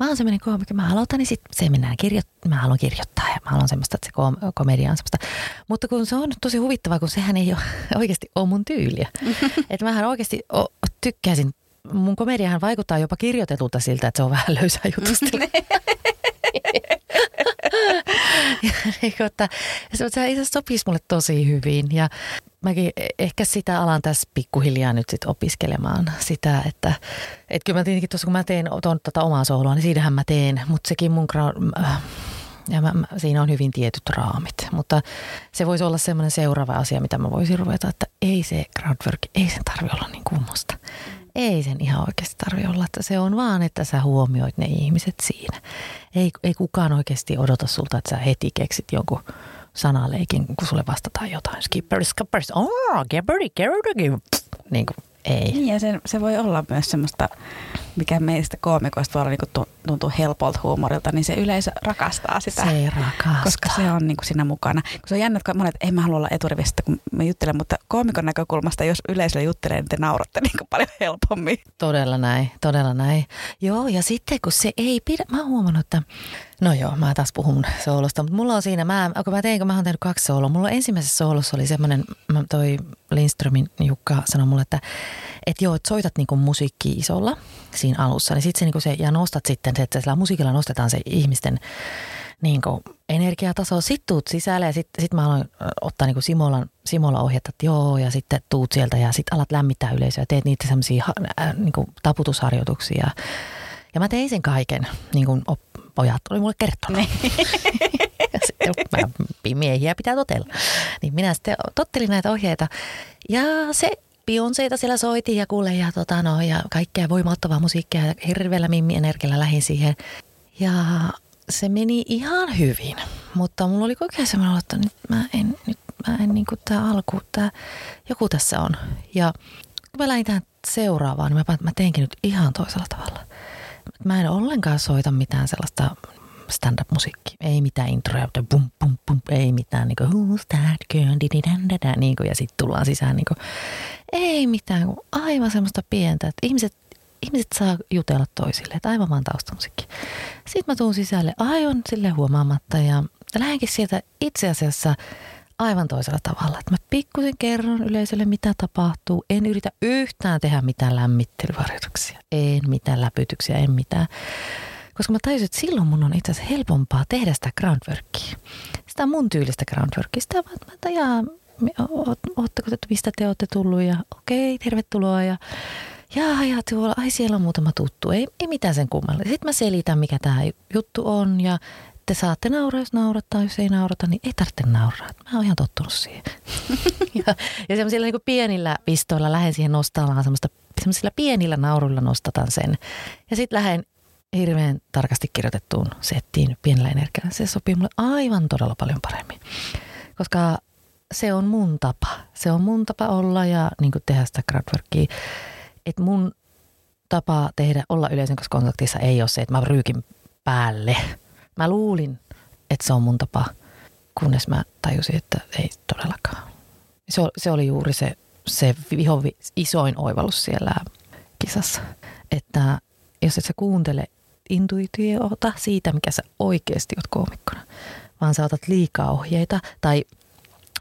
mä oon semmoinen koomikko, mä aloitan, niin sit se mennään kirjoittamaan. Mä haluan kirjoittaa ja mä haluan semmoista, että se kom- komedia on semmoista. Mutta kun se on tosi huvittavaa, kun sehän ei ole, oikeasti ole mun tyyliä. Että mähän oikeasti o- tykkäisin. Mun komediahan vaikuttaa jopa kirjoitetulta siltä, että se on vähän löysää jutustelua. Ja niin kuin, että se itse sopisi mulle tosi hyvin ja mäkin ehkä sitä alan tässä pikkuhiljaa nyt sit opiskelemaan sitä, että et kyllä mä tietenkin tuossa kun mä teen tuon tätä omaa sooloa, niin siinähän mä teen, mutta sekin mun ja mä, mä, siinä on hyvin tietyt raamit, mutta se voisi olla semmoinen seuraava asia, mitä mä voisin ruveta, että ei se groundwork, ei sen tarvi olla niin kummosta. Ei sen ihan oikeasti tarvitse olla, että se on vaan, että sä huomioit ne ihmiset siinä. Ei, ei kukaan oikeasti odota sulta, että sä heti keksit jonkun sanaleikin, kun sulle vastataan jotain. Skippers, skippers, oh, gebberty, gebberty, niin kuin ei. Niin ja se, se voi olla myös semmoista, mikä meistä koomikoista voi niin tuntuu helpolta huumorilta, niin se yleisö rakastaa sitä. Se rakastaa. Koska se on niin kuin siinä mukana. Kun se on jännä, että monet, ei mä halua olla eturivistä, kun mä juttelen, mutta koomikon näkökulmasta, jos yleisö juttelee, niin te nauratte niin kuin paljon helpommin. Todella näin, todella näin. Joo, ja sitten kun se ei pidä, mä oon huomannut, että no joo, mä taas puhun soolosta, mutta mulla on siinä, mä, kun mä tein, kun mä oon tehnyt kaksi sooloa, mulla ensimmäisessä soolossa oli semmoinen, toi Lindströmin Jukka sanoi mulle, että et joo, että soitat niinku musiikki isolla siinä alussa, niin sit se niinku se, ja nostat sitten se, että sillä musiikilla nostetaan se ihmisten niinku energiataso, sit tuut sisälle ja sit, sit mä aloin ottaa niinku Simolan, Simola ohjetta, että joo, ja sitten tuut sieltä ja sit alat lämmittää yleisöä, teet niitä semmosia äh, niinku taputusharjoituksia. Ja mä tein sen kaiken, niin kuin pojat oli mulle kertonut. Ja sitten mä, miehiä pitää totella. Niin minä sitten tottelin näitä ohjeita. Ja se Beyoncéita siellä soitin ja kuule ja, tota, no, ja kaikkea voimauttavaa musiikkia. Ja hirveellä mimmi-energialla lähdin siihen. Ja se meni ihan hyvin. Mutta mulla oli koko ajan semmoinen olo, että nyt mä en, nyt mä en niin kuin tää alku, tää joku tässä on. Ja kun mä lähdin tähän seuraavaan, niin mä, mä teinkin nyt ihan toisella tavalla. Mä en ollenkaan soita mitään sellaista stand-up-musiikki. Ei mitään introja, bum, bum, bum, ei mitään niin kuin who's that girl, dididandada, niin kuin, ja sitten tullaan sisään niin kuin, ei mitään, kuin aivan semmoista pientä, että ihmiset, ihmiset saa jutella toisille, että aivan vaan taustamusiikki. Sitten mä tuun sisälle aivan sille huomaamatta ja lähdenkin sieltä itse asiassa aivan toisella tavalla. Että mä pikkusen kerron yleisölle, mitä tapahtuu. En yritä yhtään tehdä mitään lämmittelyharjoituksia. En mitään läpytyksiä, en mitään. Koska mä tajusin, että silloin mun on itse asiassa helpompaa tehdä sitä groundworkia. Sitä mun tyylistä groundworkia. Sitä vaan, että jaa, ootteko te, mistä te ootte tullut ja okei, tervetuloa ja jaa, jaa, tuolla, ai siellä on muutama tuttu. Ei, ei mitään sen kummalla. Sitten mä selitän, mikä tää juttu on ja te saatte nauraa, jos naurattaa, jos ei naurata, niin ei tarvitse nauraa. Mä oon ihan tottunut siihen. ja ja semmoisilla niin kuin pienillä pistoilla lähden siihen nostamaan, semmoisilla pienillä nauruilla nostatan sen. Ja sitten lähden hirveän tarkasti kirjoitettuun settiin pienellä energialla. Se sopii mulle aivan todella paljon paremmin, koska se on mun tapa. Se on mun tapa olla ja niin kuin tehdä sitä crowdworkia. Että mun tapa tehdä olla yleisön kanssa kontaktissa ei ole se, että mä ryykin päälle. Mä luulin, että se on mun tapa, kunnes mä tajusin, että ei todellakaan. Se, se oli juuri se, se vihovi, isoin oivallus siellä kisassa. Että jos et sä kuuntele intuitiota siitä, mikä sä oikeasti oot koomikkona, vaan sä otat liikaa ohjeita. Tai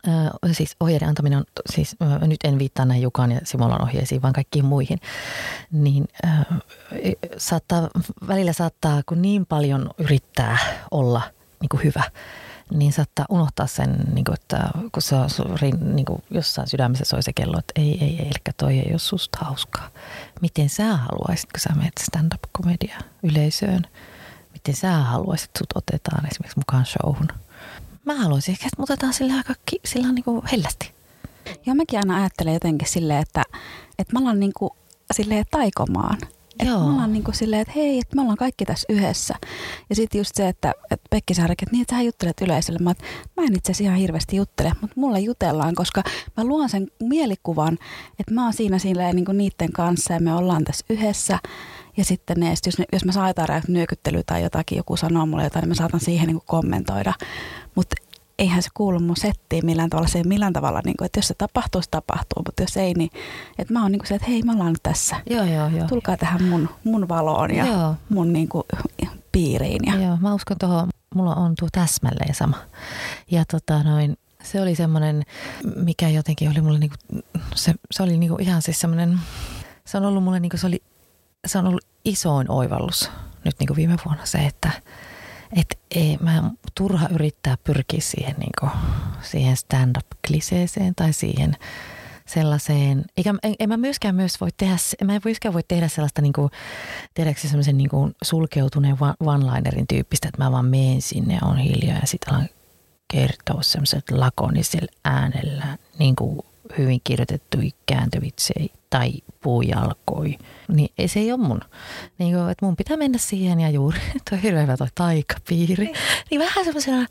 äh, siis ohjeiden antaminen on, siis äh, nyt en viittaa näin Jukan ja Simolan ohjeisiin, vaan kaikkiin muihin. Niin äh, saattaa, välillä saattaa, kun niin paljon yrittää olla niin kuin hyvä, niin saattaa unohtaa sen, niin kuin, että kun se on niin kuin jossain sydämessä soi se kello, että ei, ei, ei, eli toi ei ole susta hauskaa. Miten sä haluaisit, kun sä menet stand-up-komedia yleisöön? Miten sä haluaisit, sut otetaan esimerkiksi mukaan showhun? Mä haluaisin ehkä, että mut otetaan sillä aika sillä niin kuin hellästi. Joo, mäkin aina ajattelen jotenkin silleen, että, että mä ollaan niin kuin silleen taikomaan. Että me ollaan niin kuin silleen, että hei, että me ollaan kaikki tässä yhdessä. Ja sitten just se, että, että Pekki Saarikin, että niin, että sä juttelet yleisölle. Mä, mä en itse asiassa ihan hirveästi juttele, mutta mulla jutellaan, koska mä luon sen mielikuvan, että mä oon siinä silleen niin kuin niiden kanssa ja me ollaan tässä yhdessä. Ja sitten ne, jos, ne, jos mä saan jotain nyökyttelyä tai jotakin, joku sanoo mulle jotain, niin mä saatan siihen niin kuin kommentoida. Mutta eihän se kuulu mun settiin millään tavalla. Se ei millään tavalla, niin kuin, että jos se tapahtuu, se tapahtuu. Mutta jos ei, niin että mä oon niin kuin se, että hei, mä ollaan nyt tässä. Joo, joo, joo, tulkaa joo. Tähän mun, mun valoon ja joo. Mun niin kuin, piiriin. Ja. Joo, mä uskon tuohon. Mulla on tuo täsmälleen sama. Ja tota noin, se oli semmoinen, mikä jotenkin oli mulle niin kuin, se, se oli niin kuin ihan siis semmoinen, se on ollut mulle niin kuin, se oli, se on ollut isoin oivallus nyt niin kuin viime vuonna se, että Että ei, mä turha yrittää pyrkiä siihen, niin kuin, siihen stand-up-kliseeseen tai siihen sellaiseen. Eikä, en, en mä myöskään myös voi tehdä, mä en myöskään voi tehdä sellaista, niin kuin, tiedäksä semmoisen niin kuin sulkeutuneen one-linerin tyyppistä, että mä vaan menen sinne ja on hiljaa ja sitten alan kertoa semmoisella lakonisella äänellä, niin kuin hyvin kirjoitettuja kääntövitsejä tai puujalkoja. Niin ei, se ei ole mun. Niin kuin, että mun pitää mennä siihen ja juuri, toi hirveän hyvä toi taikapiiri. Niin vähän semmoisena,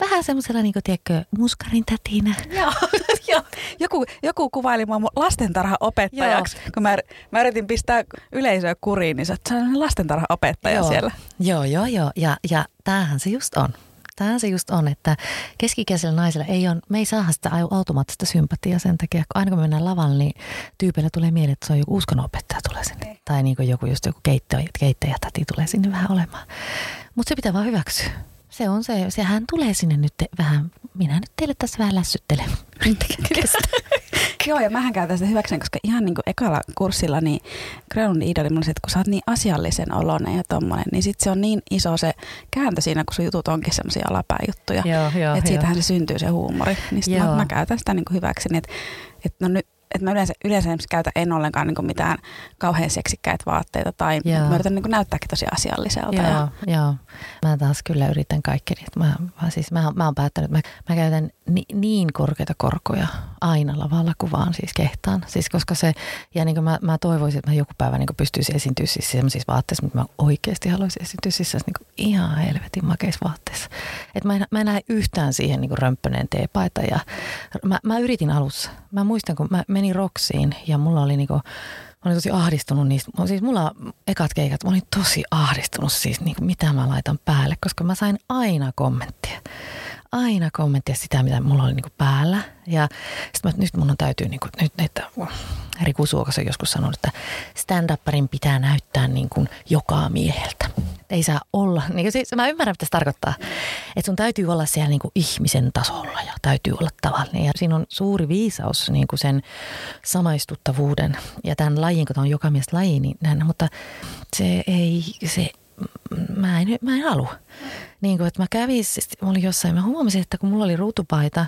vähän semmoisena, niin kuin tiedätkö, muskarin tätinä. Joo, joku, joku kuvaili mua lastentarhaopettajaksi. Kun mä, mä yritin pistää yleisöä kuriin, niin sä oot sellainen lastentarhaopettaja joo. Siellä. Joo, joo, joo. Ja, ja tämähän se just on. Tämähän se just on, että keski-ikäisillä naisilla ei ole, me ei saada sitä automaattista sympatiaa sen takia, kun aina kun me mennään lavalle, niin tyypeillä tulee mieleen, että se on joku uskonnonopettaja tulee sinne. Ei. Tai niin kuin joku just joku keittäjätäti tulee sinne vähän olemaan. Mutta se pitää vaan hyväksyä. Se on se, sehän tulee sinne nyt te, vähän, minä nyt teille tässä vähän lässyttelen. Joo, ja mähän käytän sitä hyväkseni, koska ihan niin kuin ekalla kurssilla, niin Grönlundin idoli mulle, että kun sä oot niin asiallisen oloinen ja tommonen, niin sit se on niin iso se kääntö siinä, kun sun jutut onkin semmosia alapäijuttuja. Että siitähän se syntyy se huumori. Niin sit mä, mä käytän sitä niin kuin hyväkseni, että et no nyt, että mä yleensä, yleensä käytän en ollenkaan niin kuin mitään kauhean seksikkäitä vaatteita tai yeah. Mä yritän niin kuin näyttääkin tosi asialliselta. Joo, yeah, yeah. Mä taas kyllä yritän kaikkea. Mä, mä, siis, mä, mä oon päättänyt, että mä, mä käytän ni, niin korkeita korkoja aina lavalla kuin vaan siis kehtaan. Siis koska se, ja niin kuin mä, mä toivoisin, että mä joku päivä niin kuin pystyisin esiintyä siis sellaisissa vaatteissa, mitä mä oikeasti haluaisin esiintyä siis niin kuin ihan helvetin makeissa vaatteissa. Että mä, mä en lähde yhtään siihen niin kuin römppöneen teepaita. Ja mä, mä yritin alussa. Mä muistan, kun mä menin Roksiin ja mulla oli niinku, Mä olin tosi ahdistunut niistä. Siis mulla ekat keikat, mä olin tosi ahdistunut siis, niin kuin mitä mä laitan päälle, koska mä sain aina kommentteja. Aina kommentteja sitä, mitä mulla oli niin kuin päällä. Ja sit mä, että nyt mun on täytyy, niin kuin, nyt, että Riku Suokas on joskus sanonut, että stand-upperin pitää näyttää niin kuin joka mieheltä. Ei saa olla, niin siis mä ymmärrän, mitä se tarkoittaa. Että sun täytyy olla siellä niin kuin ihmisen tasolla ja täytyy olla tavallinen. Ja siinä on suuri viisaus niin kuin sen samaistuttavuuden ja tämän lajin, kun tämä on joka mies laji, niin näin, mutta se ei, se, mä en, mä en halua. Niin kuin, että mä kävin, siis mä olin jossain, mä huomasin, että kun mulla oli ruutupaita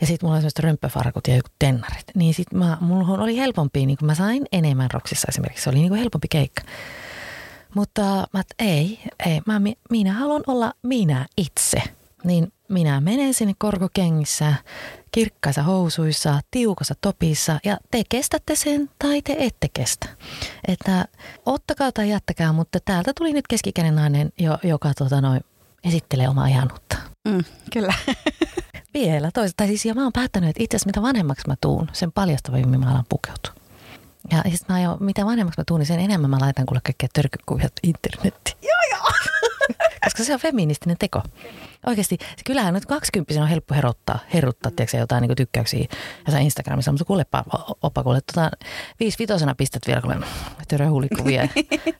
ja sitten mulla oli semmoiset römppöfarkut ja joku tennarit, niin sitten mä, mulla oli helpompi, niin kuin mä sain enemmän Roksissa esimerkiksi, se oli niin kuin helpompi keikka. Mutta mä, ei, ei mä, minä haluan olla minä itse. Niin minä menen sinne korkokengissä, kirkkaissa housuissa, tiukassa topissa ja te kestätte sen tai te ette kestä. Että ottakaa tai jättäkää, mutta täältä tuli nyt keski-ikäinen nainen, joka tota, noin, esittelee omaa ihanuutta. Mm, kyllä. Vielä toista. Tai siis ja mä oon päättänyt, että itse asiassa mitä vanhemmaksi mä tuun, sen paljastavimmin mä alan pukeutua. Ja siis mä jo, mitä vanhemmaksi mä tuun, niin sen enemmän mä laitan kuule kaikkia törkykuvia internettiin. Joo, joo. Koska se on feministinen teko. Oikeasti, kyllähän nyt kaksikymppisenä on helppo herottaa, heruttaa, tiedätkö, jotain niin kuin tykkäyksiä jossain Instagramissa, mutta kuulepa, opa kuule, tuota, viisivitosena pistät vielä, kun töröhuulikuvia,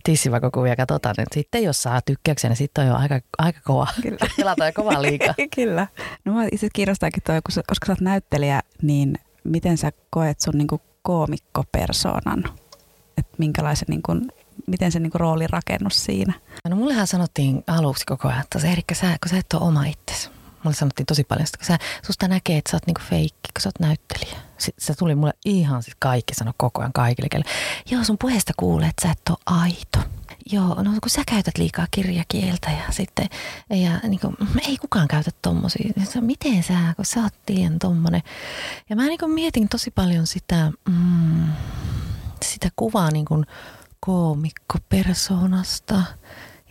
tissivakokuvia, katsotaan, niin sitten jos saa tykkäyksiä, niin sitten on jo aika, aika kova. Kyllä. Kelataan kova liikaa. Kyllä. No mä itse kiinnostaakin toi, koska sä oot näyttelijä, niin miten sä koet sun niin kuin koomikkopersoonan, että minkälaisen niin kuin miten se niinku roolirakennus siinä? No mullehan sanottiin aluksi koko ajan, että Eriikka, sä, kun sä et ole oma itsesi. Mulle sanottiin tosi paljon sitä, kun sä, susta näkee, että sä oot niinku feikki, kun sä oot näyttelijä. Se tuli mulle ihan siis kaikki, sano koko ajan kaikille. Kelle. Joo, sun puheesta kuulee, että sä et ole aito. Joo, no kun sä käytät liikaa kirjakieltä ja sitten, ja niinku, ei kukaan käytä tommosia. Miten sä, kun sä oot liian tommonen. Ja mä niinku mietin tosi paljon sitä, mm, sitä kuvaa niinku, koomikkopersoonasta.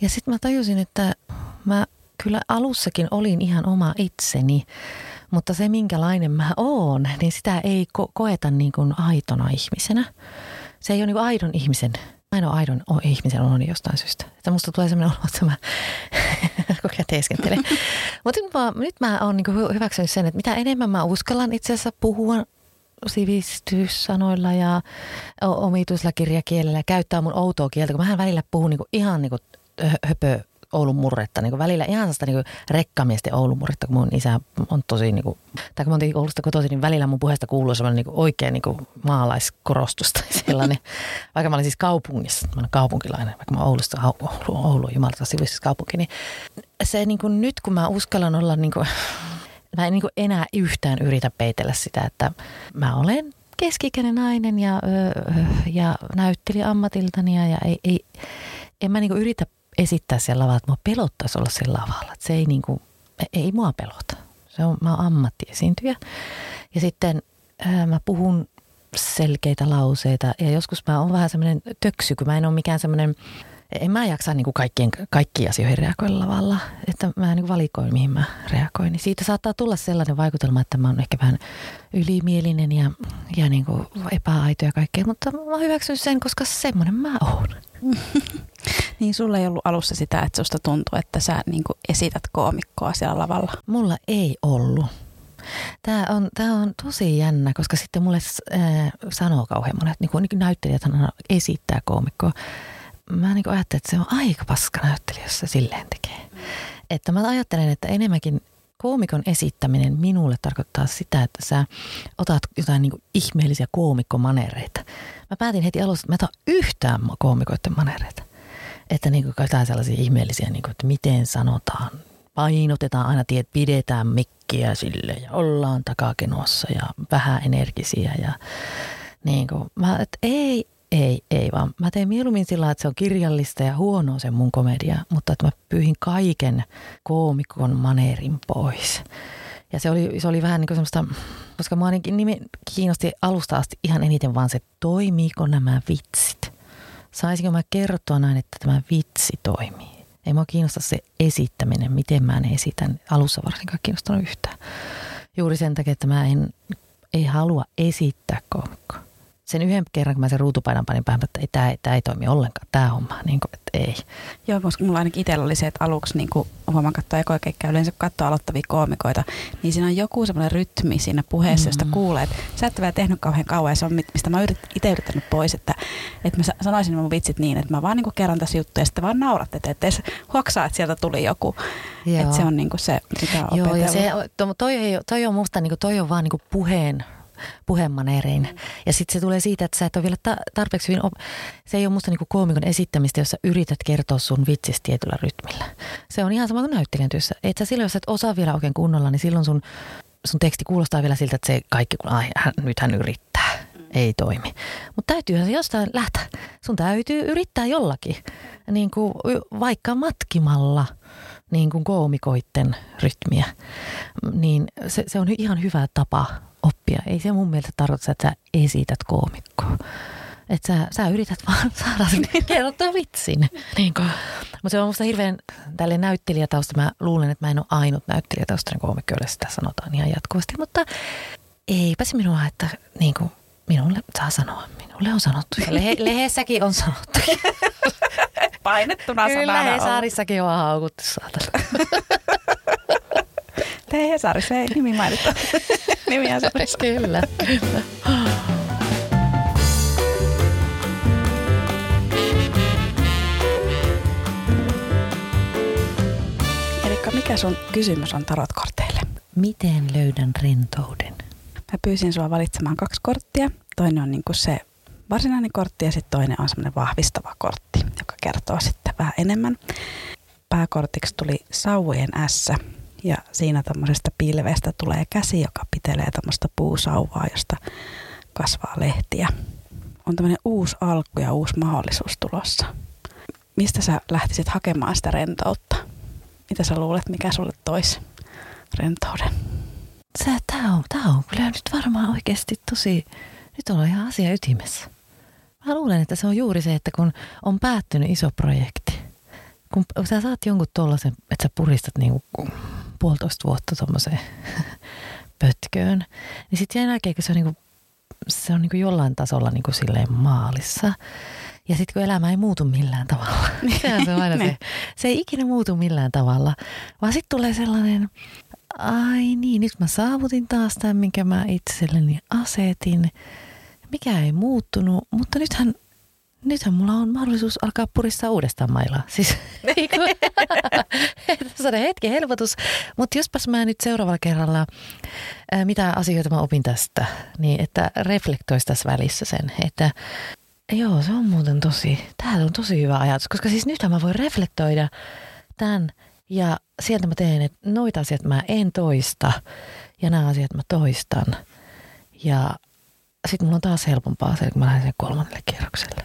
Ja sitten mä tajusin, että mä kyllä alussakin olin ihan oma itseni, mutta se minkälainen mä oon, niin sitä ei ko- koeta niin kuin aitona ihmisenä. Se ei ole niin kuin aidon ihmisen. Mä en ole aidon o- ihmisen oloni jostain syystä. Että musta tulee sellainen olo, että mä koko ajan teeskentelen. Mutta nyt mä, nyt mä oon niin kuin hyväksynyt sen, että mitä enemmän mä uskallan itse asiassa puhua sivistyssanoilla ja omituisella kirjakielellä ja käyttää mun outoa kieltä, kun mähän välillä puhun niinku ihan niinku höpö Oulun murretta, niinku välillä ihan sitä niinku rekkamiesten Oulun murretta, kun mun isä on tosi niinku, tai kun mä oon Oulusta kotoisin, niin välillä mun puheesta kuuluu semmoinen niinku oikein niinku maalaiskorostus tai sellainen, vaikka mä olin siis kaupungissa, mä olen kaupunkilainen, vaikka mä oon Oulusta, Oulu, Oulu, jumalata sivistyskaupunki, niin se niinku nyt, kun mä uskallan olla niinku mä en niin kuin enää yhtään yritä peitellä sitä, että mä olen keski-ikäinen nainen ja, öö, ja näyttelijä ammatiltani ja, ja ei, ei, en mä niin kuin yritä esittää siellä lavalla, että mua pelottaisi olla siellä lavalla. Se ei, niin kuin, ei mua pelota. Se on, mä oon ammattiesiintyjä ja sitten öö, mä puhun selkeitä lauseita ja joskus mä oon vähän semmoinen töksy, kun mä en ole mikään semmoinen. En mä jaksa niin kuin kaikkien, kaikkiin asioihin reagoida lavalla, että mä niin kuin valikoin, mihin mä reagoin. Niin siitä saattaa tulla sellainen vaikutelma, että mä oon ehkä vähän ylimielinen ja, ja niin kuin epäaito ja kaikkea, mutta mä hyväksyn sen, koska semmoinen mä oon. Niin sulla ei ollut alussa sitä, että susta tuntuu, että sä niin kuin esität koomikkoa siellä lavalla? Mulla ei ollut. Tämä on, tämä on tosi jännä, koska sitten mulle äh, sanoo kauhean monet, niin kuin näyttelijät esittää koomikkoa. Mä niin ajattelen, että se on aika paska näyttelijä, jos se silleen tekee. Että mä ajattelen, että enemmänkin koomikon esittäminen minulle tarkoittaa sitä, että sä otat jotain niin ihmeellisiä koomikkomanereita. Mä päätin heti alussa, että mä otan yhtään koomikoiden manereita. Että niin jotain sellaisia ihmeellisiä, niin kuin, että miten sanotaan, painotetaan aina tiet, pidetään mikkiä sille ja ollaan takakenossa ja vähän energisiä. Ja, niin kuin, mä, että ei... Ei, ei vaan. Mä teen mieluummin sillä, että se on kirjallista ja huonoa se mun komedia, mutta että mä pyyhin kaiken koomikon maneerin pois. Ja se oli, se oli vähän niin kuin semmoista, koska mua ainakin nimi kiinnosti alusta asti ihan eniten vaan se, toimiiko nämä vitsit. Saisinko mä kerrottua näin, että tämä vitsi toimii. Ei mua kiinnosta se esittäminen, miten mä ne esitän. Alussa varsinkaan kiinnostanut yhtään. Juuri sen takia, että mä en, ei halua esittää koomikkoa. sen yhden kerran, kun mä sen ruutupaidan panin päähän, että ei, tää, tää ei toimi ollenkaan, tää homma, niin kuin, että ei. Joo, koska mulla ainakin itsellä oli se, että aluksi niin kun huomaan katsoa ekoikeikkaa, yleensä kun katsoo aloittavia koomikoita, niin siinä on joku semmoinen rytmi siinä puheessa, josta mm. kuulee, että sä et ole vielä tehnyt kauhean kauan, ja se on mistä mä oon itse yrittänyt pois, että, että mä sanoisin mun vitsit niin, että mä vaan niin kun kerron tässä juttuja, ja sitten vaan nauratte, että edes huoksaa, että sieltä tuli joku. Joo. Että se on niin kun se, mitä opetella. Joo, ja se, toi, toi on musta, niin kun toi on vaan niin kun puheen. puheenmaneerein. Mm. Ja sitten se tulee siitä, että sä et ole vielä ta- tarpeeksi hyvin... Op- se ei ole musta niinku koomikon esittämistä, jossa yrität kertoa sun vitsistä tietyllä rytmillä. Se on ihan sama kuin näyttelijän työssä. Et sä silloin, jos sä et osaa vielä oikein kunnolla, niin silloin sun, sun teksti kuulostaa vielä siltä, että se kaikki, kun ai, hän, nyt hän yrittää. Mm. Ei toimi. Mutta täytyyhän se jostain lähteä. Sun täytyy yrittää jollakin. Niin kuin vaikka matkimalla niin kuin koomikoitten rytmiä. Niin se, se on ihan hyvä tapa... oppia. Ei se mun mielestä tarkoita, että sä esität koomikkoa. Että sä, sä yrität vaan saada sen kerrottua vitsin. Niin mutta se on musta hirveän tälleen näyttelijätausta. Mä luulen, että mä en ole ainut näyttelijätaustainen koomikko, jolle sitä sanotaan ihan jatkuvasti. Mutta eipä se minua, että niin kuin, minulle saa sanoa. Minulle on sanottu. Lehe, lehessäkin on sanottu. Painettuna sanana on. Kyllä Hesarissakin on haukuttu saatana. Tee Hesari, se ei nimi mainita. Nimi Hesarissa. Kyllä. Elikkä mikä sun kysymys on tarotkorteille? Miten löydän rentouden? Mä pyysin sua valitsemaan kaksi korttia. Toinen on niinku se varsinainen kortti ja sitten toinen on semmoinen vahvistava kortti, joka kertoo sitten vähän enemmän. Pääkortiksi tuli sauvojen ässä. Ja siinä tämmöisestä pilveestä tulee käsi, joka pitelee tämmöistä puusauvaa, josta kasvaa lehtiä. On tämmöinen uusi alku ja uusi mahdollisuus tulossa. Mistä sä lähtisit hakemaan sitä rentoutta? Mitä sä luulet, mikä sulle toisi rentouden? Sä, tää on, tää on kyllä nyt varmaan oikeasti tosi, nyt ollaan ihan asia ytimessä. Mä luulen, että se on juuri se, että kun on päättynyt iso projekti, kun sä saat jonkun tollasen, että sä puristat niinku... puolitoista vuotta tommoseen pötköön, niin sitten sen jälkeen, kun se on, niinku, se on niinku jollain tasolla niinku silleen maalissa, ja sitten kun elämä ei muutu millään tavalla, sehän se on aina se, se ei ikinä muutu millään tavalla, vaan sitten tulee sellainen, ai niin, nyt mä saavutin taas tämän, minkä mä itselleni asetin, mikä ei muuttunut, mutta nythän Nythän mulla on mahdollisuus alkaa puristaa uudestaan mailaa. Siis saada hetki helpotus. Mutta jospas mä nyt seuraavalla kerralla, ää, mitä asioita mä opin tästä, niin että reflektois tässä välissä sen. Että joo, se on muuten tosi, täällä on tosi hyvä ajatus, koska siis nythän mä voin reflektoida tämän ja sieltä mä teen, että noita asiat mä en toista ja nämä asiat mä toistan. Ja sitten mulla on taas helpompaa se, kun mä lähden sen kolmannelle kierrokselle.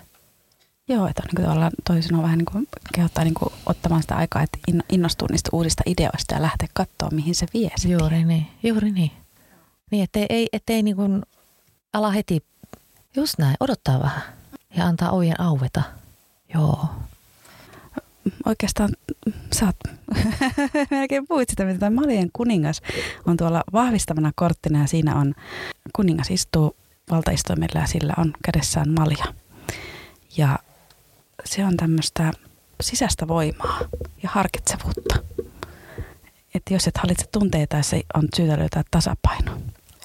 Joo, että on niin toisinaan vähän niin kuin kehottaa niin kuin ottamaan sitä aikaa, että innostuu niistä uusista ideoista ja lähteä katsoa, mihin se vie. Juuri niin, juuri niin. Niin, ettei, ei, ettei niin kuin ala heti, just näin, odottaa vähän ja antaa ojen aueta. Joo. Oikeastaan sä oot, melkein puhuit sitä, mitä tämä Malien kuningas on tuolla vahvistavana korttina ja siinä on, kuningas istuu valtaistuimella ja sillä on kädessään malja. Ja se on tämmöistä sisäistä voimaa ja harkitsevuutta. Että jos et hallitse tunteita, se on syytä löytää tasapaino.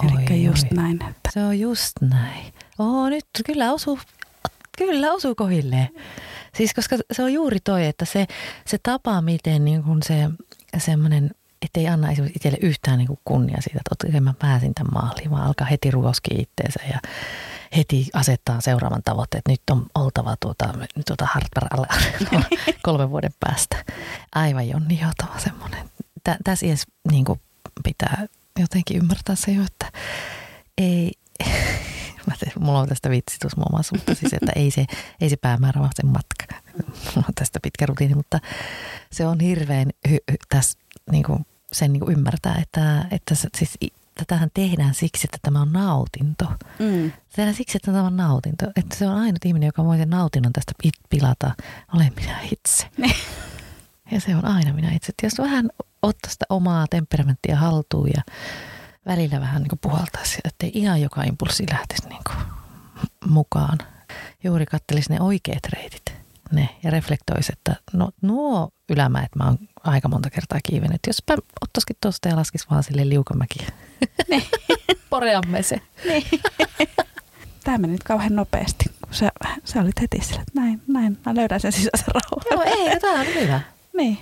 Eli just oi. Näin. Että. Se on just näin. Oo, nyt kyllä osuu, kyllä osuu kohilleen. Siis koska se on juuri toi, että se, se tapa, miten niin kun se semmoinen, että ei anna esimerkiksi itselle yhtään niin kun kunnia siitä, että okei mä pääsin tämän maaliin, vaan alkaa heti ruoskia itteensä ja... heti asettaa seuraavan tavoitteen, että nyt on oltava tuota, tuota Hartbergalle kolmen vuoden päästä. Aivan Jonni joutava semmoinen. Tä, tässä edes niin kuin pitää jotenkin ymmärtää se jo, että ei, mä teen, mulla on tästä vitsitus muun muassa, mutta siis, että ei se, ei se päämäärä vaan sen matka. Mulla on tästä pitkä rutiini, mutta se on hirveän hy, hy, tässä niin kuin sen niin kuin ymmärtää, että, että siis tätähän tehdään siksi, että tämä on nautinto. Mm. Tehdään siksi, että tämä on nautinto. Että se on ainut ihminen, joka voi sen nautinnon tästä pilata. Olen minä itse. Ja se on aina minä itse. Et jos vähän ottaa sitä omaa temperamenttia haltuun ja välillä vähän niin kuin puhaltaisi, ettei ihan joka impulssi lähtisi niin kuin mukaan. Juuri kattelisi ne oikeat reitit ne, ja reflektoisi, että no, nuo ylämäet mä oon aika monta kertaa kiivennyt. Jospä ottaisikin tuosta ja laskisi vaan sille liukamäkiä. Poreamme se. Tämä meni nyt kauhean nopeasti, kun sä, sä olit heti sillä, että näin, näin, mä löydän sen sisäisen rauhan. Joo, ei, tämä on hyvä. Niin.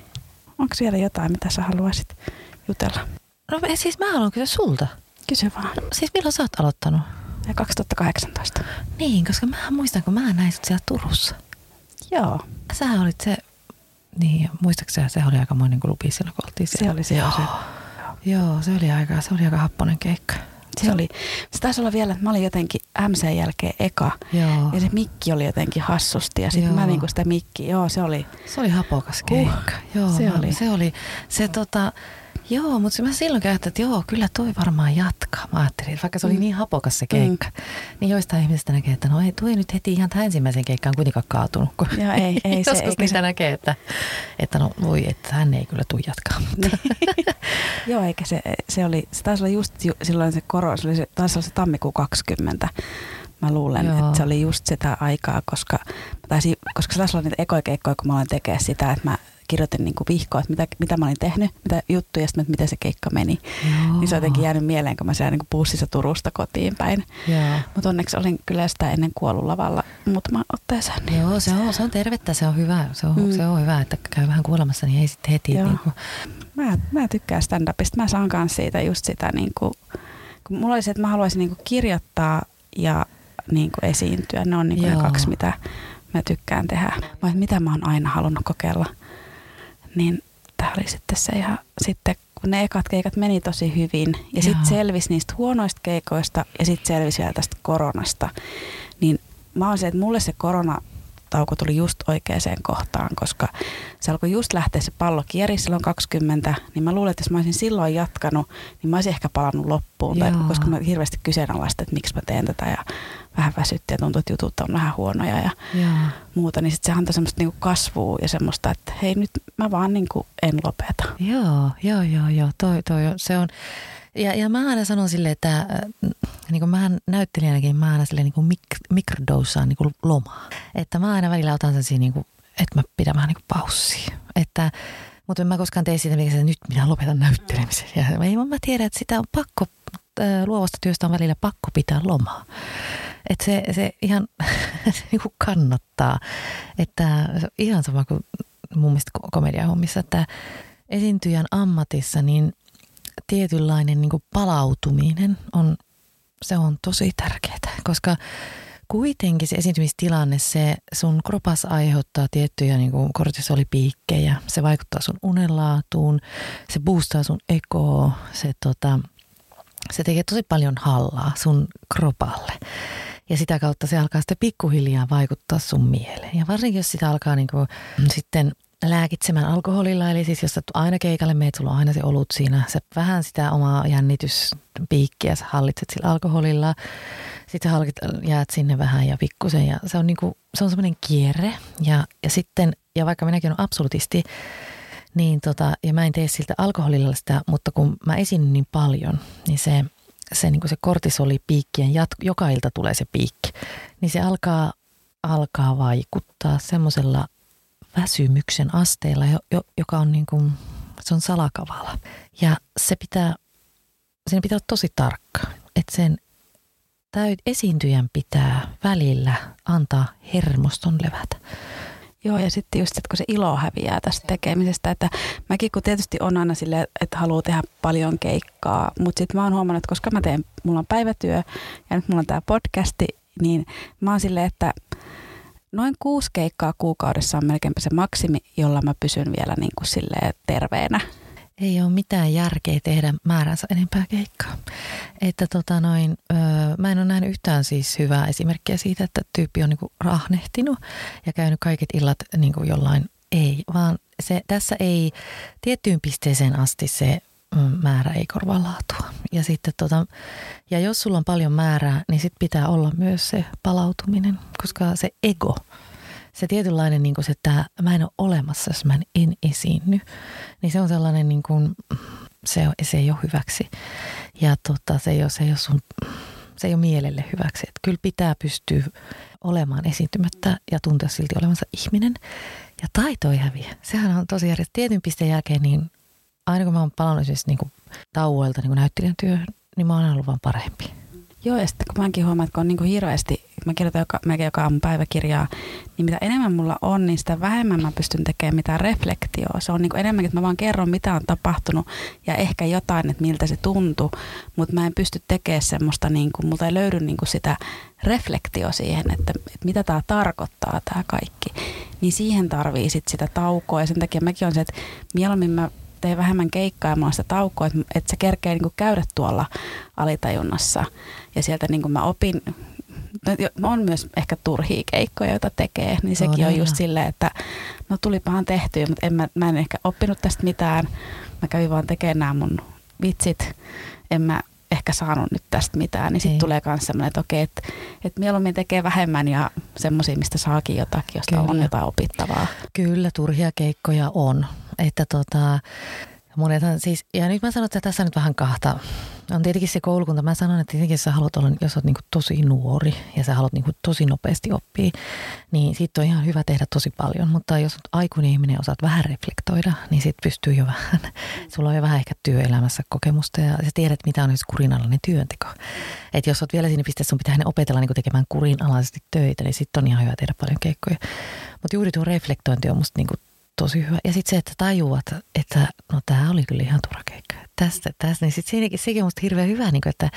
Onko siellä jotain, mitä sä haluaisit jutella? No siis mä haluan kysyä sulta. Kysy vaan. No, siis milloin sä oot aloittanut? Ja kaksituhattakahdeksantoista. Niin, koska mä muistan, kun mä näin sut siellä Turussa. Joo. Sähän olit se, niin muistaakseni se oli aikamoinen klubi silloin, kun oltiin siellä. Se oli se, joo. Se. Joo, se oli aika, se oli aika happonen keikka. Se oli, se taisi olla vielä, että mä olin jotenkin M C:n jälkeen eka. Joo. Ja se mikki oli jotenkin hassusti ja sitten mä niinku sitä mikkiä, joo se oli. Se oli hapokas keikka. Uh, joo, se, mä, oli. se oli. Se tota, joo, mutta mä silloin ajattelin, että joo, kyllä toi varmaan jatkaa. Mä ajattelin, vaikka se oli mm. niin hapokas se keikka, mm. niin joistain ihmisistä näkee, että no ei toi nyt heti ihan tähän ensimmäiseen keikkaan kuitenkaan kaatunut. Kun joo, ei, ei joskus se, niitä se... näkee, että, että no voi, että hän ei kyllä tule jatkaa. Joo, eikä se, se oli, se taisi olla just ju, silloin se koro, se, oli se taisi olla se tammikuu kaksikymmentä. Mä luulen, joo. Että se oli just sitä aikaa, koska, taisi, koska se taisi olla niitä ekoikeikkoja, kun mä aloin tekemään sitä, että mä kirjoitin niinku vihkoa, että mitä, mitä mä olin tehnyt, mitä juttuja, ja sitten, että miten se keikka meni. Joo. Niin se on jotenkin jäänyt mieleen, kun mä siellä niinku bussissa Turusta kotiin päin. Mutta onneksi olin kyllä sitä ennen kuollut lavalla muutama otteeseen. Niin joo, se on, se on tervettä, se on hyvä, se on, mm. se on hyvä, että käy vähän kuolemassa, niin ei sitten heti. Niinku. Mä, mä tykkään stand-upista, mä saan kanssa siitä just sitä, niinku, kun mulla oli se, että mä haluaisin niinku kirjoittaa ja niinku esiintyä. Ne on niinku ne kaksi, mitä mä tykkään tehdä. Mä, mitä mä oon aina halunnut kokeilla. Niin tämä oli sitten se ihan, sitten kun ne ekat keikat meni tosi hyvin ja sitten selvisi niistä huonoista keikoista ja sitten selvisi vielä tästä koronasta, niin mä oon se, että mulle se koronatauko tuli just oikeaan kohtaan, koska se alkoi just lähteä se pallo kieri silloin kaksikymmentä, niin mä luulen, että jos mä olisin silloin jatkanut, niin mä olisin ehkä palannut loppuun, tai, koska mä hirveästi kyseenalaista, että miksi mä teen tätä ja vähän väsytti ja tuntui, että jutut on vähän huonoja ja yeah. muuta, niin sitten se antoi semmoista niinku kasvua ja semmoista, että hei nyt mä vaan niinku en lopeta. Joo, joo, joo, joo, toi, toi, se on. Ja, ja mä aina sanon silleen, että äh, niin kuin mähän näyttelijänäkin, mä aina silleen niin kuin mik- mikrodosaan niin kuin lomaa. Että mä aina välillä otan sen siinä, niin kuin, että mä pidän vähän niin kuin paussia. Että mutta en mä koskaan tee siitä, että nyt minä lopetan näyttelemisen. Ja ei mä tiedä, että sitä on pakko, äh, luovasta työstä on välillä pakko pitää lomaa. Että se, se ihan se niinku kannattaa, että ihan sama kuin mun mielestä komediahommissa, että esiintyjän ammatissa niin tietynlainen niinku palautuminen on, se on tosi tärkeää, koska kuitenkin se esiintymistilanne, se sun kropas aiheuttaa tiettyjä niinku kortisolipiikkejä, se vaikuttaa sun unenlaatuun, se boostaa sun ekoa, se tota... Se tekee tosi paljon hallaa sun kropalle ja sitä kautta se alkaa sitten pikkuhiljaa vaikuttaa sun mieleen. Ja varsinkin, jos sitä alkaa niin kuin, sitten lääkitsemään alkoholilla, eli siis jos sä aina keikalle meet, sulla on aina se olut siinä. Sä vähän sitä omaa jännityspiikkiä sä hallitset sillä alkoholilla, sitten sä halkit, jäät sinne vähän ja pikkusen ja se on, niin kuin, se on semmoinen kierre ja, ja sitten, ja vaikka minäkin olen absolutisti, niin tota, ja mä en tee siltä alkoholilla sitä, mutta kun mä esiinnyn niin paljon, niin se, se, niin kuin se kortisolipiikkien, jat, joka ilta tulee se piikki, niin se alkaa, alkaa vaikuttaa semmoisella väsymyksen asteella, jo, jo, joka on niin kuin, se on salakavala. Ja se pitää, sen pitää olla tosi tarkka, että sen täyt, esiintyjän pitää välillä antaa hermoston levätä. Joo, ja sitten just, että kun se ilo häviää tästä tekemisestä, että mäkin kun tietysti on aina silleen, että haluaa tehdä paljon keikkaa, mutta sitten mä oon huomannut, että koska mä teen, mulla on päivätyö ja nyt mulla on tää podcasti, niin mä oon silleen, että noin kuusi keikkaa kuukaudessa on melkeinpä se maksimi, jolla mä pysyn vielä niin kuin silleen terveenä. Ei ole mitään järkeä tehdä määränsä enempää keikkaa. Että tota noin, öö, mä en ole nähnyt yhtään siis hyvää esimerkkiä siitä, että tyyppi on niinku rahnehtinut ja käynyt kaiket illat niinku jollain ei. Vaan se, tässä ei tiettyyn pisteeseen asti se mm, määrä ei korvaa laatua. Ja, sitten tota, ja jos sulla on paljon määrää, niin sit pitää olla myös se palautuminen, koska se ego... Se tietynlainen, niin kuin se, että mä en ole olemassa, jos mä en esiinny, niin se on sellainen, niin kuin, se, se ei ole hyväksi. Ja tota, se, ei ole, se ei ole sun se ei ole mielelle hyväksi. Että kyllä pitää pystyä olemaan esiintymättä ja tuntea silti olevansa ihminen. Ja taito ei häviä. Sehän on tosi järjestetty. Tietyn pisteen jälkeen, niin aina kun mä oon palannut siis niin kuin tauoilta niin kuin näyttelijän työhön, niin mä oon ollut vaan parempi. Joo, ja sitten kun mäkin huomaan, että kun on niin kuin hirveästi, mä kirjoitan joka, melkein joka aamu päiväkirjaa, niin mitä enemmän mulla on, niin sitä vähemmän mä pystyn tekemään mitään reflektioa. Se on niin kuin enemmänkin, että mä vaan kerron, mitä on tapahtunut ja ehkä jotain, että miltä se tuntui, mutta mä en pysty tekemään semmoista, niin kuin, multa ei löydy niin kuin sitä reflektioa siihen, että, että mitä tämä tarkoittaa tämä kaikki. Niin siihen tarvii sit sitä taukoa ja sen takia mäkin on se, että mieluummin mä tein vähemmän keikkaa ja mä oon sitä taukoa, että, että se kerkee niin kuin käydä tuolla alitajunnassa ja sieltä niin kuin mä opin. No, on myös ehkä turhia keikkoja, joita tekee, niin sekin Ola. on just silleen, että no tulipahan tehtyä, mutta en mä, mä en ehkä oppinut tästä mitään. Mä kävin vaan tekemään nämä mun vitsit. En mä ehkä saanut nyt tästä mitään, niin sitten tulee myös semmoinen, että okei, että et mieluummin tekee vähemmän ja semmoisia, mistä saakin jotakin, josta Kyllä. on jotain opittavaa. Kyllä, turhia keikkoja on. Että tota, monethan siis, ja nyt mä sanon, että tässä on nyt vähän kahta. On tietenkin se koulukunta. Mä sanon, että tietenkin sä haluat olla, jos oot niinku tosi nuori ja sä haluat niinku tosi nopeasti oppia, niin siitä on ihan hyvä tehdä tosi paljon. Mutta jos oot aikuinen ihminen ja osaat vähän reflektoida, niin sit pystyy jo vähän. Sulla on jo vähän ehkä työelämässä kokemusta ja sä tiedät, mitä on jos kurinalainen työnteko. Että jos oot vielä siinä pisteessä, sun pitää opetella niinku tekemään kurinalaisesti töitä, niin sit on ihan hyvä tehdä paljon keikkoja. Mutta juuri tuo reflektointi on musta niinku tosi hyvä. Ja sitten se, että tajuat, että no tämä oli kyllä ihan turha keikka. Tästä, tästä. Niin sitten sekin on musta hirveän hyvä, niin kun, että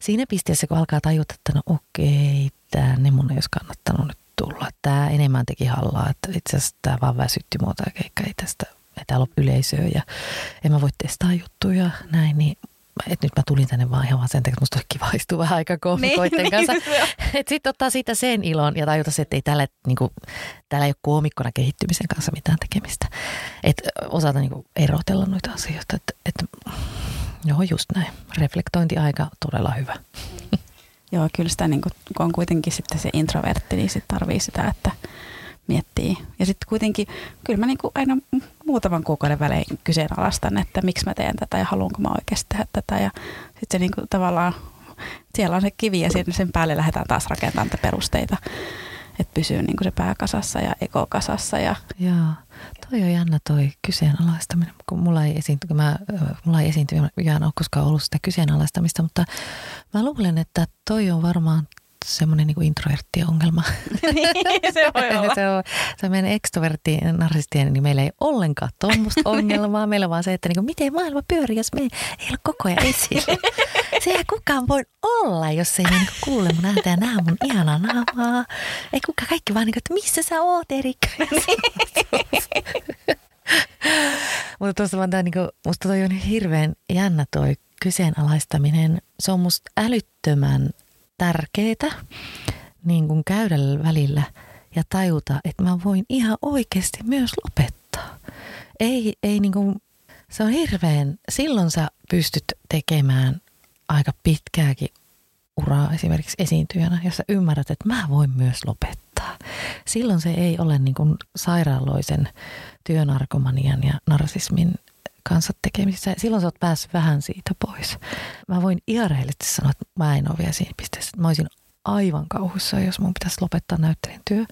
siinä pisteessä, kun alkaa tajuta, että no okei, tänne mun ei olisi kannattanut nyt tulla. Tämä enemmän teki hallaa, että itse asiassa tämä vaan väsytti mua tämä keikka. Ei tästä, ei täällä ole yleisöä ja en mä voi testaa juttuja näin, niin että nyt mä tulin tänne vaan ihan vaan sen takia, että musta on kiva istua vähän aikaa koomikoiden kanssa. Että sitten ottaa siitä sen ilon ja tajuta se, että ei täällä, niin kuin, täällä ei ole koomikkona kehittymisen kanssa mitään tekemistä. Että osata niin kuin erotella noita asioita. Että et, joo, just näin. Reflektointiaika todella hyvä. Joo, kyllä sitä, niin kuin, kun on kuitenkin sitten se introvertti, niin sitten tarvii sitä, että miettii. Ja sitten kuitenkin, kyllä mä niin kuin aina muutaman kuukauden välein kyseenalaistan, että miksi mä teen tätä ja haluanko mä oikeasti tehdä tätä. Ja sitten se niin kuin tavallaan, siellä on se kivi ja sen päälle lähdetään taas rakentamaan niitä perusteita. Että pysyy niin kuin se pää kasassa ja eko kasassa. Ja joo, toi on jännä toi kyseenalaistaminen. Kun mulla ei esiinty, kun mä, mulla ei esiinty, mä en ole koskaan ollut sitä kyseenalaistamista, mutta mä luulen, että toi on varmaan semmoinen niin kuin introverttien ongelma. Se voi olla. Se on, se on meidän ekstroverttien narsistien, niin meillä ei ollenkaan tuommoista ongelmaa. Meillä on vaan se, että niin kuin, miten maailma pyörii, jos me ei, ei ole koko ajan esillä. Se ei kukaan voi olla, jos ei niin kuule mun ääntä ja nää mun ihanaa naamaa. Ei kukaan kaikki vaan niin kuin, että missä sä oot, Eriikka? Mutta tuossa vaan tämä, niin kuin, musta toi on hirveän jännä toi kyseenalaistaminen. Se on musta älyttömän tärkeetä niin kuin käydä välillä ja tajuta, että mä voin ihan oikeasti myös lopettaa. Ei, ei niin kuin, se on hirveän, silloin sä pystyt tekemään aika pitkääkin uraa esimerkiksi esiintyjänä, jos sä ymmärrät, että mä voin myös lopettaa. Silloin se ei ole niin kuin sairaaloisen työnarkomanian ja narsismin kanssa tekemisissä. Silloin sä oot päässyt vähän siitä pois. Mä voin ihan rehellisesti sanoa, että mä en ole vielä siinä pisteessä. Mä olisin aivan kauhussa, jos mun pitäisi lopettaa näyttelijän työ,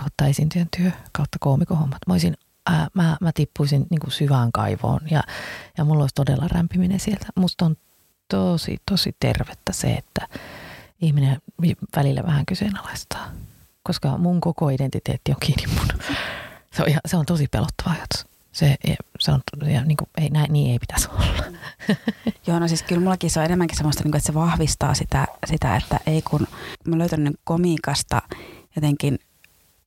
kautta esiintyjän työ, kautta koomikon hommat. Mä, olisin, ää, mä, mä tippuisin niin kuin syvään kaivoon ja, ja mulla olisi todella rämpiminen sieltä. Musta on tosi, tosi tervettä se, että ihminen välillä vähän kyseenalaistaa, koska mun koko identiteetti on kiinni mun. Se on, ihan, se on tosi pelottava ajatus. Se, se on, niin kuin, ei, näin, niin ei pitäisi olla. Joo, no siis kyllä mullakin se on enemmänkin semmoista, että se vahvistaa sitä, sitä että ei kun mä löytänyt komiikasta jotenkin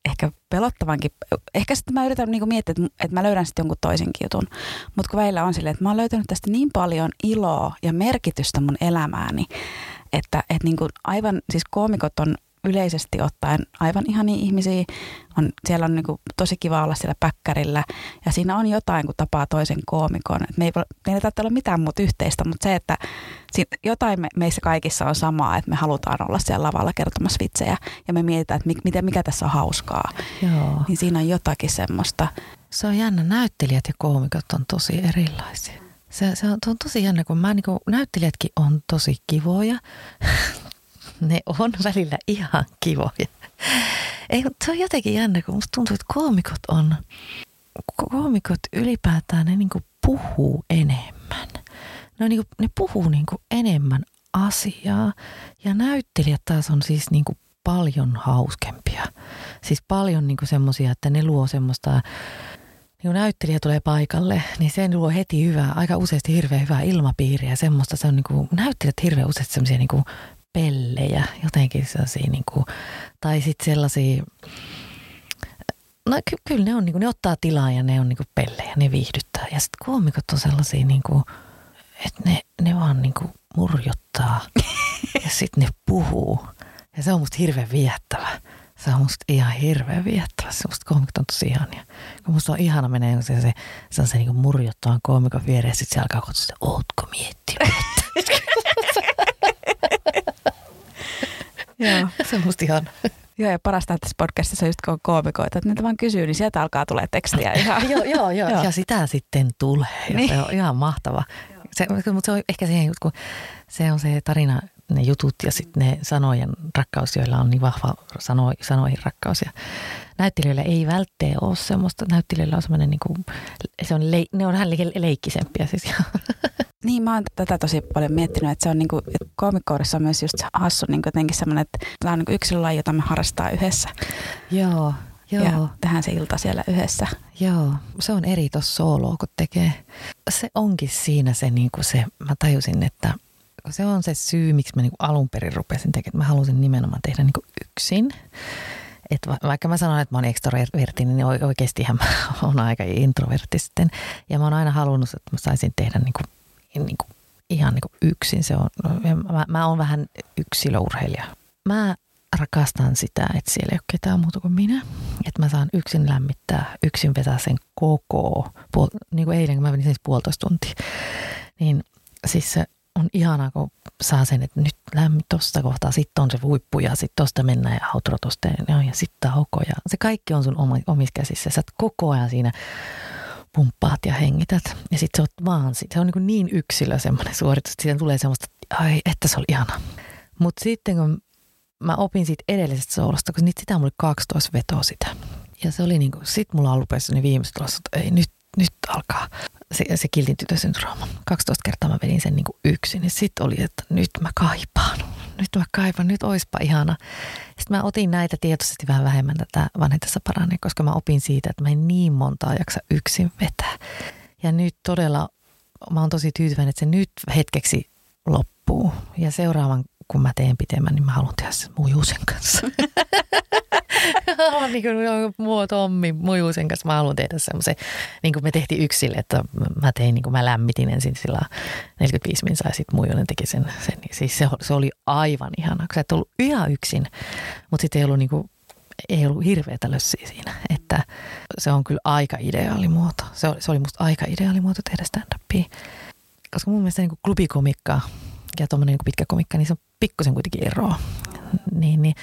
ehkä pelottavankin. Ehkä sitten mä yritän niinku miettiä, että mä löydän sitten jonkun toisenkin jutun. Mutta kun välillä on silleen, että mä oon löytänyt tästä niin paljon iloa ja merkitystä mun elämääni, että et niinku aivan, siis koomikot on yleisesti ottaen aivan ihania ihmisiä. On, siellä on niin kuin tosi kiva olla siellä päkkärillä ja siinä on jotain, kun tapaa toisen koomikon. Et me ei, meillä ei tarvitse olla mitään muuta yhteistä, mutta se, että jotain me, meissä kaikissa on samaa, että me halutaan olla siellä lavalla kertomassa vitsejä ja me mietitään, että mikä, mikä tässä on hauskaa. Joo. Niin siinä on jotakin semmoista. Se on jännä. Näyttelijät ja koomikot on tosi erilaisia. Se, se, on, se on tosi jännä, kun mä, niin kuin, näyttelijätkin on tosi kivoja. ne on välillä ihan kivoja. Ei, se on jotenkin jännä, kun musta tuntuu, että koomikot on, koomikot ylipäätään ne niinku puhuu enemmän. Ne, niinku, ne puhuu niinku enemmän asiaa ja näyttelijät taas on siis niinku paljon hauskempia. Siis paljon niinku semmoisia, että ne luo semmoista... Kun näyttelijä tulee paikalle, niin sen luo heti hyvää, aika useasti hirveän hyvää ilmapiiriä. Semmoista, se on niin kuin, näyttelijät hirveän useasti semmoisia niin kuin pellejä, jotenkin sellaisia niin kuin, tai sitten sellaisia, no ky- kyllä ne on niin kuin, ne ottaa tilaa ja ne on niin kuin pellejä, ne viihdyttää. Ja sitten koomikot on sellaisia niin kuin, että ne, ne vaan niin kuin murjottaa ja sitten ne puhuu. Ja se on musta hirveän viettävä. Se on musta ihan hirveän viettävä. Se musta koomikot on tosi ihania. Kun musta on ihana menee se, se, se, se niin murjottavan koomikon viereen ja sit se alkaa katsoa, että ootko miettinyt? Joo. Se on musta ihana. Joo, ja parasta tässä podcastissa on just kun koomikoita, että niitä vaan kysyy, niin sieltä alkaa tulee tekstiä ihan. Joo, joo, joo. Ja sitä sitten tulee. Ja niin. Se on ihan mahtava. Se, mutta se on ehkä siihen, kun se on se tarina... Ne jutut ja sitten ne sanojen rakkaus, joilla on niin vahva sano, sanoihin rakkaus. Ja näyttelijöillä ei välttämättä ole semmoista. Näyttelijöillä on semmoinen, niinku, se on le- ne on vähän le- leikkisempiä siis. Niin, mä oon tätä tosi paljon miettinyt, että se on niinku, että koomikkoudessa on myös just se hassu niinku jotenkin semmoinen, että tämä on niinku yksilölaji, jota me harrastaa yhdessä. Joo, joo. Ja tehdään se ilta siellä yhdessä. Joo, se on eri tuossa sooloa, kun tekee. Se onkin siinä se, niinku se mä tajusin, että se on se syy, miksi mä niinku alun perin rupesin tekemään. Mä halusin nimenomaan tehdä niinku yksin. Et vaikka mä sanon, että mä oon ekstrovertti, niin oikeastihan mä oon aika introvertti sitten. Ja mä oon aina halunnut, että mä saisin tehdä niinku, niinku, ihan niinku yksin. Se on, mä, mä oon vähän yksilöurheilija. Mä rakastan sitä, että siellä ei ole ketään muuta kuin minä. Että mä saan yksin lämmittää, yksin vetää sen koko. Puol, niin kuin eilen, kun mä menin siis puolitoista tuntia. Niin siis se... On ihanaa, kun saa sen, että nyt lämmin tuosta kohtaa, sitten on se huippu ja sitten tuosta mennään ja outro tuosta ja, ja sitten tauko. Ja se kaikki on sun oma, omissa käsissä. Sä koko ajan siinä pumppaat ja hengität. Ja sitten se on vaan, se on niin, niin yksilö semmoinen suoritus, että siitä tulee semmoista, ai, että se oli ihanaa. Mutta sitten kun mä opin siitä edellisestä soolosta, kun niitä sitä mulla oli kaksitoista vetoa sitä. Ja se oli niin kuin, sit mulla lupesi ne viimeiset tulossa, että ei nyt, nyt alkaa. Se, se kiltin tytösyndrooma. kaksitoista kertaa mä vedin sen niin kuin yksin. Ja sitten oli, että nyt mä kaipaan. Nyt mä kaipaan. Nyt oispa ihana. Sitten mä otin näitä tietoisesti vähän vähemmän tätä vanhetessa paranee, koska mä opin siitä, että mä en niin montaa jaksa yksin vetää. Ja nyt todella, mä oon tosi tyytyväinen, että se nyt hetkeksi loppuu. Ja seuraavan, kun mä teen pitemmän, niin mä haluan tehdä sen Mujusen kanssa. Niin kuin muu Tommi Mujusen kanssa mä haluan tehdä semmoisen, niin kuin me tehtiin yksille, että mä tein, niin kuin mä lämmitin ensin sillä neljäkymmentäviisi minsaa ja sitten Mujunen teki sen. sen. Siis se, se oli aivan ihanaa, kun sä et ollut ihan yksin, mutta sitten ei ollut, niin kuin, ei ollut hirveätä lössiä siinä. Että se on kyllä aika ideaalimuoto. Se oli, se oli musta aika ideaalimuoto tehdä stand-upia, koska mun mielestä niin kuin klubikomikkaa ja tuommoinen niin kuin pitkä komikka, niin se on pikkusen kuitenkin eroa. Niin, niin.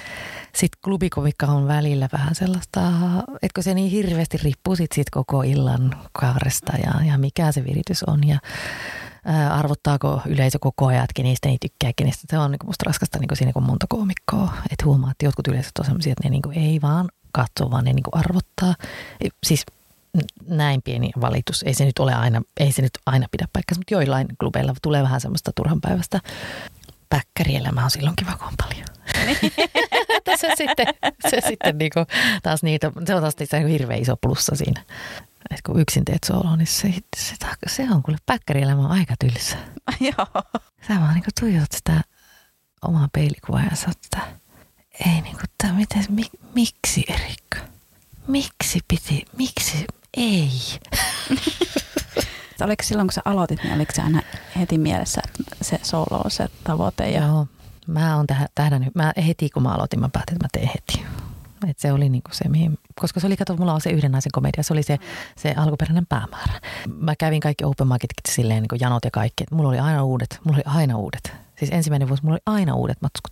Sitten klubikomikka on välillä vähän sellaista, etkö se niin hirveästi riippuu sit siitä koko illan kaaresta ja, ja mikä se viritys on ja ää, arvottaako yleisö koko ajan, että niistä ei tykkää, niistä. Se on niin musta raskasta niin siinä kuin monta koomikkoa, että huomaa, että jotkut yleisöt on sellaisia, että ne niin ei vaan katso, vaan ne niin arvottaa. Siis näin pieni valitus, ei se nyt ole aina, ei se nyt aina pidä paikkansa, mutta joillain klubeilla tulee vähän semmoista turhanpäiväistä. Päkkärielämä on silloin kiva, kun on paljon. se sitten, se sitten niinku, taas niitä, se on taas niinku hirveän iso plussa siinä. Et kun yksin teet sooloa, niin se, se, se on kuule, päkkärielämä on aika tylsä. Joo. Sä vaan niinku tuijot sitä omaa peilikuvaa ja sanot, että ei niinku, että miten, mi, miksi Eriikka? Miksi piti, miksi ei? Oliko silloin, kun sä aloitit, niin oliko se aina heti mielessä, että se solo on se tavoite? Ja... Joo, mä oon tähdännyt. Mä heti kun mä aloitin, mä päätin, että mä teen heti. Et se oli niinku se, mihin, koska se oli, kato, mulla on se yhden naisen komedia, se oli se, se alkuperäinen päämäärä. Mä kävin kaikki open micit silleen, niin kuin janot ja kaikki, että mulla oli aina uudet, mulla oli aina uudet. Siis ensimmäinen vuosi mulla oli aina uudet matskut.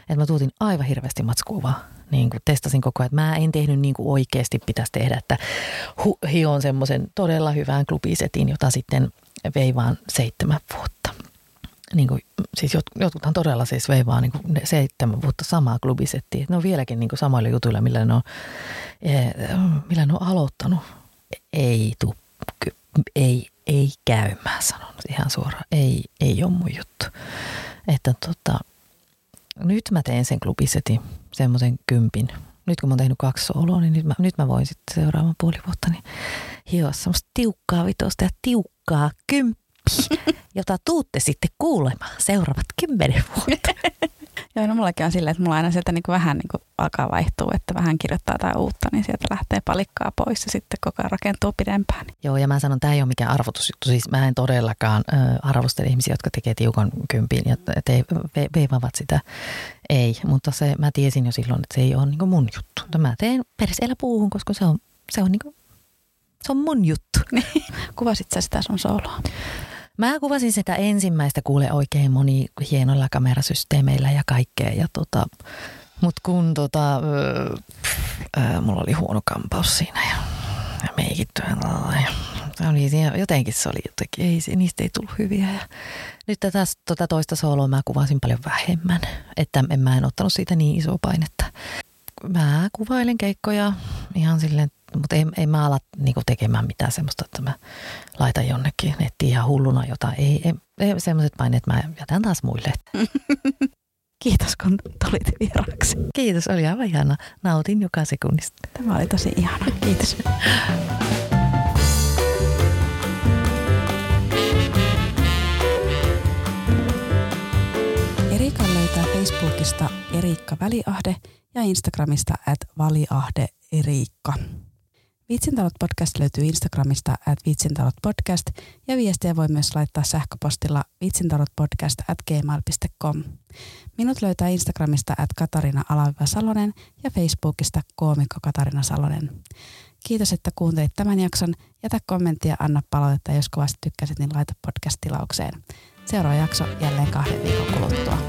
Että mä tuutin aivan hirveästi matskua vaan. Niin kuin testasin koko ajan, että mä en tehnyt niin kuin oikeasti pitäisi tehdä, että hu- hion semmoisen todella hyvään klubisetin, jota sitten vei vaan seitsemän vuotta. niin kuin, siis jot, jotkuthan todella siis veivaa niin kuin seitsemän vuotta samaa klubisettiä. Ne on vieläkin niin kuin samoilla jutuilla, millä ne on, ee, millä ne on aloittanut. Ei tuu, ei, ei käy, mä sanon ihan suoraan. Ei, ei ole mun juttu. Että tota, nyt mä teen sen klubisetin, semmoisen kympin. Nyt kun mä oon tehnyt kaksi sooloa, niin nyt mä, nyt mä voin sitten seuraavan puoli vuotta niin hioa semmoista tiukkaa vitosta ja tiukkaa kymppiä, jota tuutte sitten kuulemaan seuraavat kymmenen vuotta. Joo, no mullakin on silleen, että mulla aina sieltä niin kuin vähän niin kuin alkaa vaihtua, että vähän kirjoittaa tai uutta, niin sieltä lähtee palikkaa pois ja sitten koko ajan rakentuu pidempään. Joo, ja mä sanon, että tämä ei ole mikään arvotusjuttu. Siis mä en todellakaan äh, arvostele ihmisiä, jotka tekee tiukan kympin ja te, ve, veivavat sitä. Ei, mutta se, mä tiesin jo silloin, että se ei ole niin kuin mun juttu. No, mä teen perseellä puuhun, koska se on, se on, niin kuin, se on mun juttu. Kuvasit sä sitä sun sooloa? Mä kuvasin sitä ensimmäistä kuule oikein moni hienoilla kamerasysteemeillä ja kaikkea. Ja tota, mut kun tota, ää, mulla oli huono kampaus siinä ja, ja meikit ja jotenkin se oli jotenkin, ei, niistä ei tullut hyviä. Ja nyt tätä tota toista sooloa mä kuvasin paljon vähemmän, että en, mä en ottanut siitä niin isoa painetta. Mä kuvailen keikkoja ihan silleen. Mutta ei, ei mä ala niinku tekemään mitään semmoista, että mä laitan jonnekin nettiin ihan hulluna jotain. Ei, ei, ei semmoiset paineet, mä jätän taas muille. Kiitos kun tulit vieraksi. Kiitos, oli aivan ihana. Nautin joka sekunnista. Tämä oli tosi ihana. Kiitos. Eriikan löytää Facebookista Eriikka Väliahde ja Instagramista at Väliahde Eriikka. Vitsin Tarot Podcast löytyy Instagramista at Vitsin Tarot Podcast ja viestejä voi myös laittaa sähköpostilla vitsintarotpodcast at gmail dot com. Minut löytää Instagramista at Katariina-Salonen ja Facebookista koomikko Katariina Salonen. Kiitos, että kuuntelit tämän jakson. Jätä kommenttia, anna palautetta ja jos kovasti tykkäsit, niin laita podcast-tilaukseen. Seuraava jakso jälleen kahden viikon kuluttua.